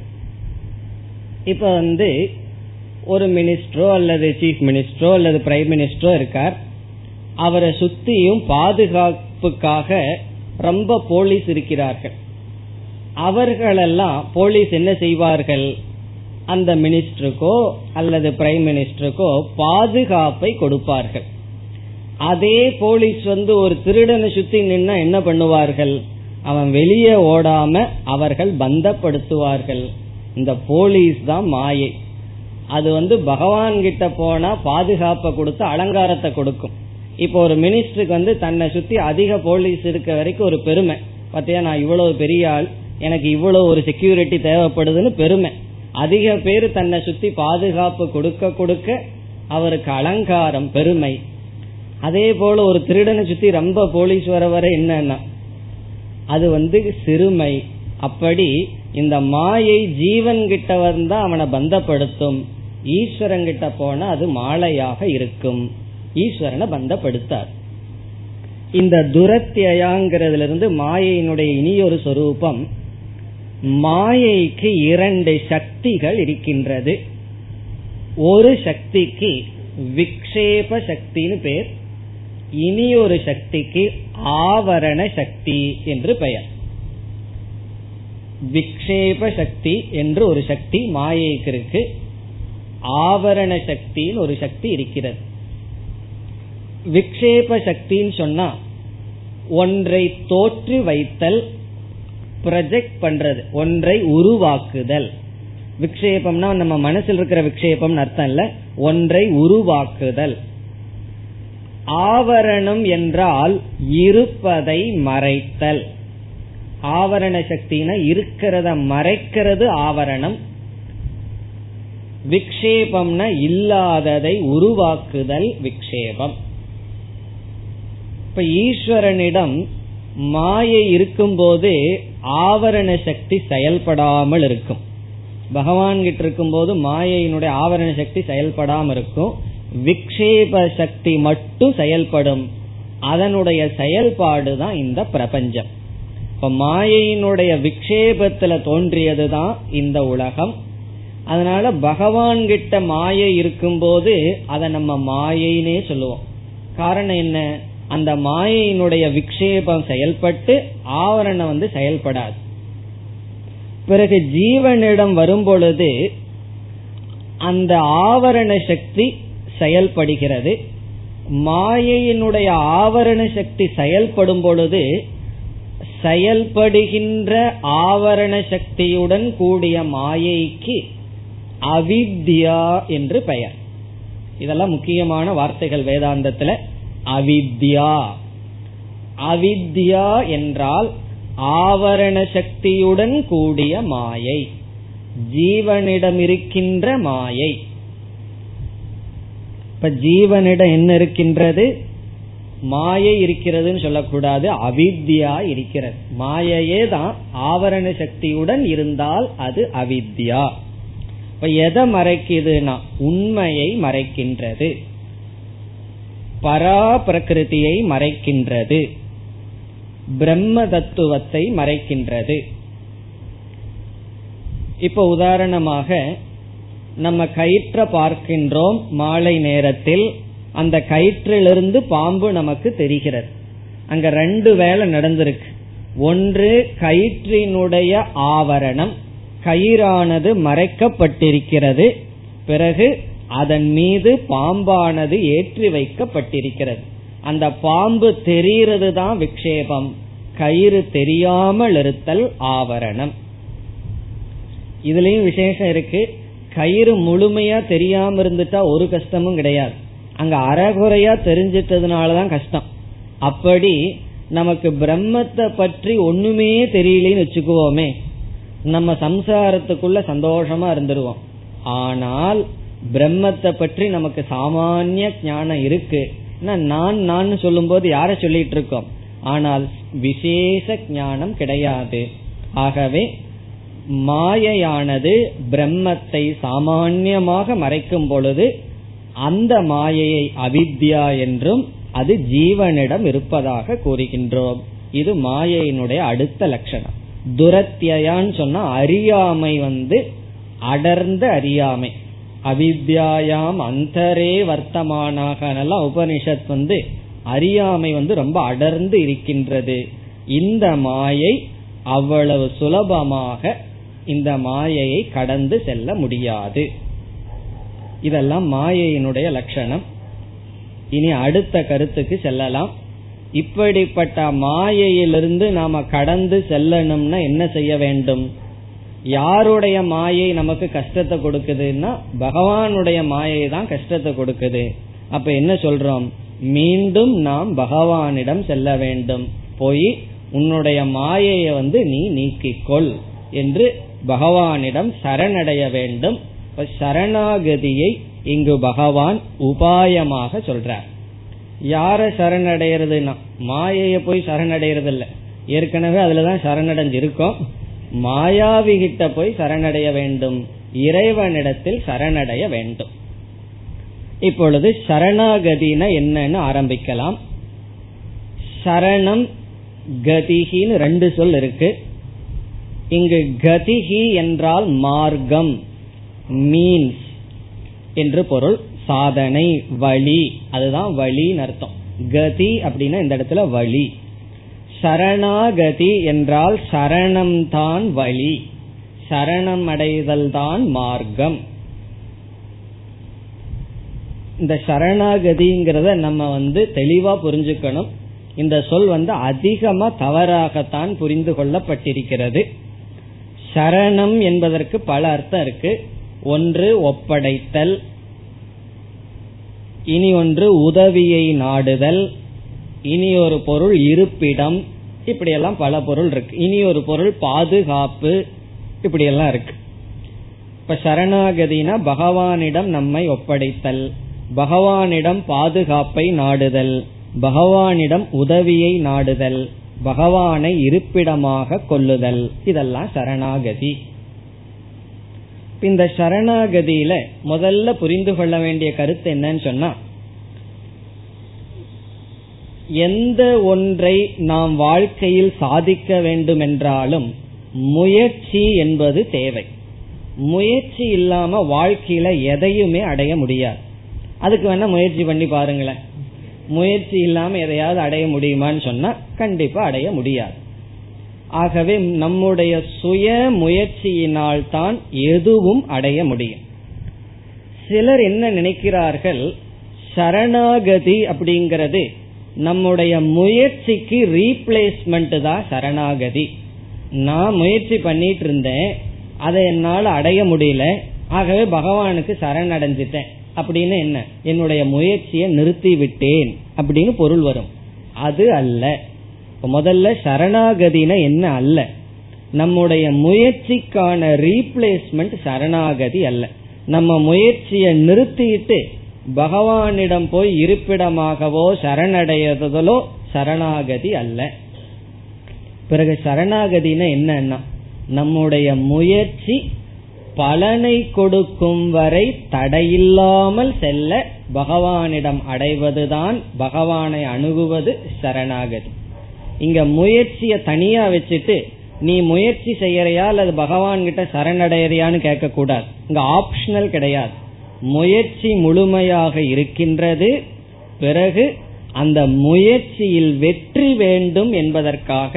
இப்ப வந்து ஒரு மினிஸ்டரோ அல்லது சீஃப் மினிஸ்டரோ அல்லது பிரைம் மினிஸ்டரோ இருக்கார். அவரை சுத்தியும் பாதுகாப்புக்காக ரொம்ப போலீஸ் இருக்கிறார்கள். அவர்களெல்லாம் போலீஸ் என்ன செய்வார்கள்? அந்த மினிஸ்டருக்கோ அல்லது பிரைம் மினிஸ்டருக்கோ பாதுகாப்பை கொடுப்பார்கள். அதே போலீஸ் வந்து ஒரு திருடனை சுத்தி நின்னா என்ன பண்ணுவார்கள்? அவன் வெளியே ஓடாம அவர்கள் பந்தப்படுத்துவார்கள். இந்த போலீஸ் தான் மாயை. அது வந்து பகவான் கிட்ட போனா பாதுகாப்பை கொடுத்து அலங்காரத்தை கொடுக்கும். இப்போ ஒரு மினிஸ்டருக்கு வந்து தன்னை சுத்தி அதிக போலீஸ் இருக்க வரைக்கும் ஒரு பெருமை, பார்த்தியா நான் இவ்வளவு பெரிய ஆள், எனக்கு இவ்வளவு ஒரு செக்யூரிட்டி தேவைப்படுதுன்னு பெருமை. அதிக பேர் தன்னை சுத்தி பாதுகாப்பு கொடுக்க கொடுக்க அவருக்கு அலங்காரம், பெருமை. அதே போல ஒரு திருடனை சுத்தி ரொம்ப போலீஸ் வர வர என்னன்னா அது வந்து சிறுமை. அப்படி இந்த மாயை ஜீவன் கிட்ட வந்தா அவனை பந்தப்படுத்தும், ஈஸ்வரங்கிட்ட போனா அது மாலையாக இருக்கும், ஈஸ்வரனை பந்தப்படுத்தார். இந்த துரத்தியாங்கிறதுல இருந்து மாயையினுடைய இனியொரு சொரூபம், மாயைக்கு இரண்டு சக்திகள் இருக்கின்றது. ஒரு சக்திக்கு விக்ஷேப சக்தின்னு பெயர், இனியொரு சக்திக்கு ஆவரண சக்தி என்று பெயர். விக்ஷேப சக்தி என்று ஒரு சக்தி மாயைக்கு இருக்கு, ஆவரண சக்தின்னு ஒரு சக்தி இருக்கிறது. விக்ஷேப சக்தின்னு சொன்னா ஒன்றை தோற்றி வைத்தல், ப்ரொஜெக்ட் பண்றது, ஒன்றை உருவாக்குதல். விக்ஷேபம்னா நம்ம மனசில் இருக்கிற விக்ஷேபம் அர்த்தம் இல்ல, ஒன்றை உருவாக்குதல். ஆவரணம் என்றால் இருப்பதை மறைத்தல். ஆவரண சக்தினா இருக்கிறத மறைக்கிறது ஆவரணம். விக்ஷேபம்னா இல்லாததை உருவாக்குதல், விக்ஷேபம். இப்ப ஈஸ்வரனிடம் மாயை இருக்கும் போது ஆவரண சக்தி செயல்படாமல் இருக்கும். பகவான் கிட்ட இருக்கும் போது மாயையினுடைய ஆவரண சக்தி செயல்படாமல் இருக்கும். விக்ஷேப சக்தி மட்டும் செயல்படும். அதனுடைய செயல்பாடுதான் இந்த பிரபஞ்சம். இப்ப மாயையினுடைய விக்ஷேபத்துல தோன்றியதுதான் இந்த உலகம். அதனால பகவான் கிட்ட மாயை இருக்கும் போது அதை நம்ம மாயைனே சொல்லுவோம். காரணம் என்ன? அந்த மாயையினுடைய விக்ஷேபம் செயல்பட்டு ஆவரணம் வந்து செயல்படாது. பிறகு ஜீவனிடம் வரும்பொழுது அந்த ஆவரண சக்தி செயல்படுகிறது. மாயையினுடைய ஆவரண சக்தி செயல்படும் பொழுது செயல்படுகின்ற ஆவரண சக்தியுடன் கூடிய மாயைக்கு அவித்யா என்று பெயர். இதெல்லாம் முக்கியமான வார்த்தைகள் வேதாந்தத்துல. அவித்யா, அவித்யா என்றால் ஆவரண சக்தியுடன் கூடிய மாயை, ஜீவனிடம் இருக்கின்ற மாயை. இப்ப ஜீவனிடம் என்ன இருக்கின்றது? மாயை இருக்கிறதுன்னு சொல்லக்கூடாது, அவித்யா இருக்கிறது. மாயையே தான் ஆவரண சக்தியுடன் இருந்தால் அது அவித்யா. இப்ப எதை மறைக்குதுன்னா உண்மையை மறைக்கின்றது, பரா பிரகிருதியை மறைக்கின்றது, பிரம்ம தத்துவத்தை மறைக்கின்றது. இப்ப உதாரணமாக நம்ம கயிற்ற பார்க்கின்றோம் மாலை நேரத்தில். அந்த கயிற்றிலிருந்து பாம்பு நமக்கு தெரிகிறது. அங்க ரெண்டு வேலை நடந்திருக்கு. ஒன்று, கயிற்றினுடைய ஆவரணம், கயிறானது மறைக்கப்பட்டிருக்கிறது. பிறகு அதன் மீது பாம்பானது ஏற்றி வைக்கப்பட்டிருக்கிறது. அந்த பாம்பு தெரிகிறது தான் விக்ஷேபம், கயிறு தெரியாமல் இருத்தல் ஆவரணம். இதுலயும் விசேஷம் இருக்கு. கயிறு முழுமையா தெரியாம இருந்துட்டா ஒரு கஷ்டமும் கிடையாது, அங்க அறகுறையா தெரிஞ்சிட்டதுனாலதான் கஷ்டம். அப்படி நமக்கு பிரம்மத்தை பற்றி ஒண்ணுமே தெரியலன்னு வச்சுக்குவோமே, நம்ம சம்சாரத்துக்குள்ள சந்தோஷமா இருந்துருவோம். ஆனால் பிரம்மத்தை பற்றி நமக்கு சாமானிய ஞானம் இருக்கு. நான் நான் சொல்லும் போது யார சொல்லிட்டு இருக்கோம், ஆனால் விசேஷ ஞானம் கிடையாது. ஆகவே மாயையானது பிரம்மத்தை சாமான்யமாக மறைக்கும் பொழுது அந்த மாயையை அவித்யா என்றும் அது ஜீவனிடம் இருப்பதாக கூறுகின்றோம். இது மாயையினுடைய அடுத்த லட்சணம். துரத்தியான்னு சொன்னா அறியாமை வந்து அடர்ந்த அறியாமை, அவித்யாயாம் அந்தரே வர்த்தமானாக உபனிஷத் வந்து அறியாமை வந்து ரொம்ப அடர்ந்து இருக்கின்றது. இந்த மாயை அவ்வளவு சுலபமாக இந்த மாயையை கடந்து செல்ல முடியாது. இதெல்லாம் மாயையினுடைய லட்சணம். இனி அடுத்த கருத்துக்கு செல்லலாம். இப்படிப்பட்ட மாயையிலிருந்து நாம கடந்து செல்லணும்னா என்ன செய்ய வேண்டும்? யாருடைய மாயை நமக்கு கஷ்டத்தை கொடுக்குதுன்னா பகவானுடைய மாயை தான் கஷ்டத்தை கொடுக்குது. அப்ப என்ன சொல்றோம்? மீண்டும் நாம் பகவானிடம் செல்ல வேண்டும். போய் உன்னுடைய மாயையை வந்து நீ நீக்கிக்கொள் என்று பகவானிடம் சரணடைய வேண்டும். சரணாகதியை இங்கு பகவான் உபாயமாக சொல்றார். யார சரணடைறதுன்னா மாயையை போய் சரணடைறது இல்ல, ஏற்கனவே அதுலதான் சரணடைஞ்சு இருக்கோம். மாயாவிகிட்ட போய் சரணடைய வேண்டும், இறைவனிடத்தில் சரணடைய வேண்டும். இப்பொழுது சரணாகதினா என்னன்னு ஆரம்பிக்கலாம். சரணம் கதிகின்னு ரெண்டு சொல் இருக்கு. இங்கு கதிகி என்றால் மார்க்கம், மீன்ஸ் என்று பொருள். சாதனை, வழி, அதுதான் வழின்னு அர்த்தம். கதி அப்படின்னா இந்த இடத்துல வழி. சரணாகதி என்றால் சரணம்தான் வழி, சரணம் அடைதல் தான் மார்க்கம். இந்த சரணாகதிங்கிறத நம்ம வந்து தெளிவா புரிஞ்சுக்கணும். இந்த சொல் வந்து அதிகமா தவறாகத்தான் புரிந்து கொள்ளப்பட்டிருக்கிறது. சரணம் என்பதற்கு பல அர்த்தம் இருக்கு. ஒன்று ஒப்படைத்தல், இனி ஒன்று உதவியை நாடுதல், இனி ஒரு பொருள் இருப்பிடம், இப்படியெல்லாம் பல பொருள் இருக்கு. இனி ஒரு பொருள் பாதுகாப்பு, இப்படியெல்லாம் இருக்கு. இப்ப சரணாகதினா பகவானிடம் நம்மை ஒப்படைத்தல், பகவானிடம் பாதுகாப்பை நாடுதல், பகவானிடம் உதவியை நாடுதல், பகவானை இருப்பிடமாக கொள்ளுதல், இதெல்லாம் சரணாகதி. இந்த சரணாகதியில முதல்ல புரிந்து கொள்ள வேண்டிய கருத்து என்னன்னு சொன்னா, எந்த ஒன்றை நாம் வாழ்க்கையில் சாதிக்க வேண்டும் என்றாலும் முயற்சி என்பது தேவை. முயற்சி இல்லாம வாழ்க்கையில எதையுமே அடைய முடியாது. அதுக்கு வேணா முயற்சி பண்ணி பாருங்களேன். முயற்சி இல்லாம எதையாவது அடைய முடியுமான்னு சொன்னா கண்டிப்பா அடைய முடியாது. ஆகவே நம்முடைய சுய முயற்சியினால் தான் எதுவும் அடைய முடியும். சிலர் என்ன நினைக்கிறார்கள், சரணாகதி அப்படிங்கிறது நம்முடைய முயற்சிக்கு ரீப்ளேஸ்மெண்ட் தான் சரணாகதி. நான் முயற்சி பண்ணிட்டு இருந்தேன், அதை என்னால் அடைய முடியல, ஆகவே பகவானுக்கு சரணடைஞ்சிட்டேன் அப்படின்னு என்ன, என்னுடைய முயற்சியை நிறுத்தி விட்டேன் அப்படின்னு பொருள் வரும். அது அல்ல. முதல்ல சரணாகதினா என்ன அல்ல, நம்முடைய முயற்சிக்கான ரீப்ளேஸ்மெண்ட் சரணாகதி அல்ல. நம்ம முயற்சியை நிறுத்திட்டு பகவானிடம் போய் இருப்பிடமாகவோ சரணடையதோ சரணாகதி அல்ல. பிறகு சரணாகதினா என்னன்னா, நம்முடைய முயற்சி பலனை கொடுக்கும் வரை தடையில்லாமல் செல்ல பகவானிடம் அடைவதுதான், பகவானை அணுகுவது சரணாகதி. இங்க முயற்சிய தனியா வச்சுட்டு நீ முயற்சி செய்யறியா அல்லது பகவான் கிட்ட சரணடையறியான்னு கேட்க கூடாது. இங்க ஆப்ஷனல் கிடையாது. முயற்சி முழுமையாக இருக்கின்றது. பிறகு அந்த முயற்சியில் வெற்றி வேண்டும் என்பதற்காக,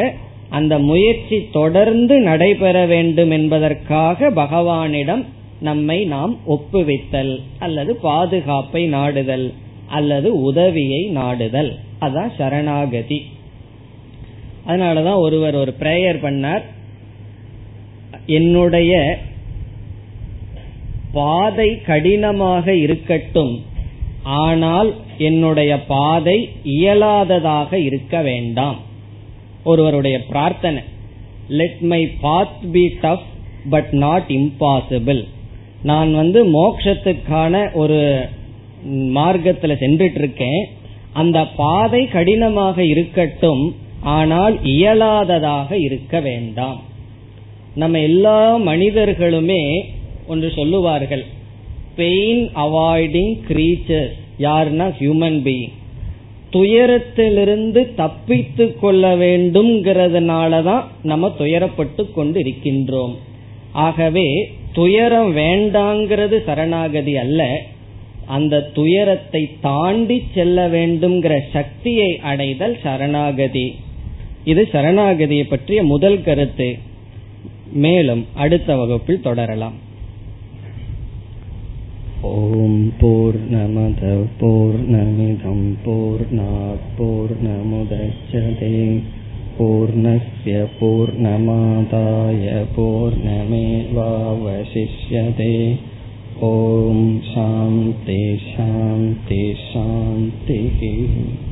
அந்த முயற்சி தொடர்ந்து நடைபெற வேண்டும் என்பதற்காக பகவானிடம் நம்மை நாம் ஒப்புவித்தல் அல்லது பாதுகாப்பை நாடுதல் அல்லது உதவியை நாடுதல், அதான் சரணாகதி. அதனாலதான் ஒருவர் ஒரு பிரேயர் பண்ணார், என்னுடைய பாதை கடினமாக இருக்கட்டும், ஆனால் என்னுடைய பாதை இயலாததாக இருக்க வேண்டாம். ஒருவருடைய பிரார்த்தனை, let my path be tough but not impossible. நான் வந்து மோட்சத்துக்கான ஒரு மார்க்கத்துல சென்றுட்டு இருக்கேன், அந்த பாதை கடினமாக இருக்கட்டும், ஆனால் இயலாததாக இருக்க வேண்டாம். நம்ம எல்லா மனிதர்களுமே ஒன்று சொல்லுவார்கள், பெயின் அவாய்டிங் கிரீச்சர்ஸ். யாருன்னா ஹியூமன் பீயிங். துயரத்திலிருந்து தப்பித்து கொள்ள வேண்டும்ங்கிறதுனாலதான் நம்ம துயரப்பட்டு கொண்டு இருக்கின்றோம். ஆகவே துயரம் வேண்டாங்கிறது சரணாகதி அல்ல, அந்த துயரத்தை தாண்டி செல்ல வேண்டும்ங்கிற சக்தியை அடைதல் சரணாகதி. இது சரணாகதியை பற்றிய முதல் கருத்து. மேலும் அடுத்த வகுப்பில் தொடரலாம். ஓம் பூர்ணமத பூர்ணமிதம் பூர்ணாத் பூர்ணமுதச்யதே பூர்ணஸ்ய பூர்ணமாதாய பூர்ணமேவாவசிஷ்யதே. ஓம் சாந்தி சாந்தி சாந்தி.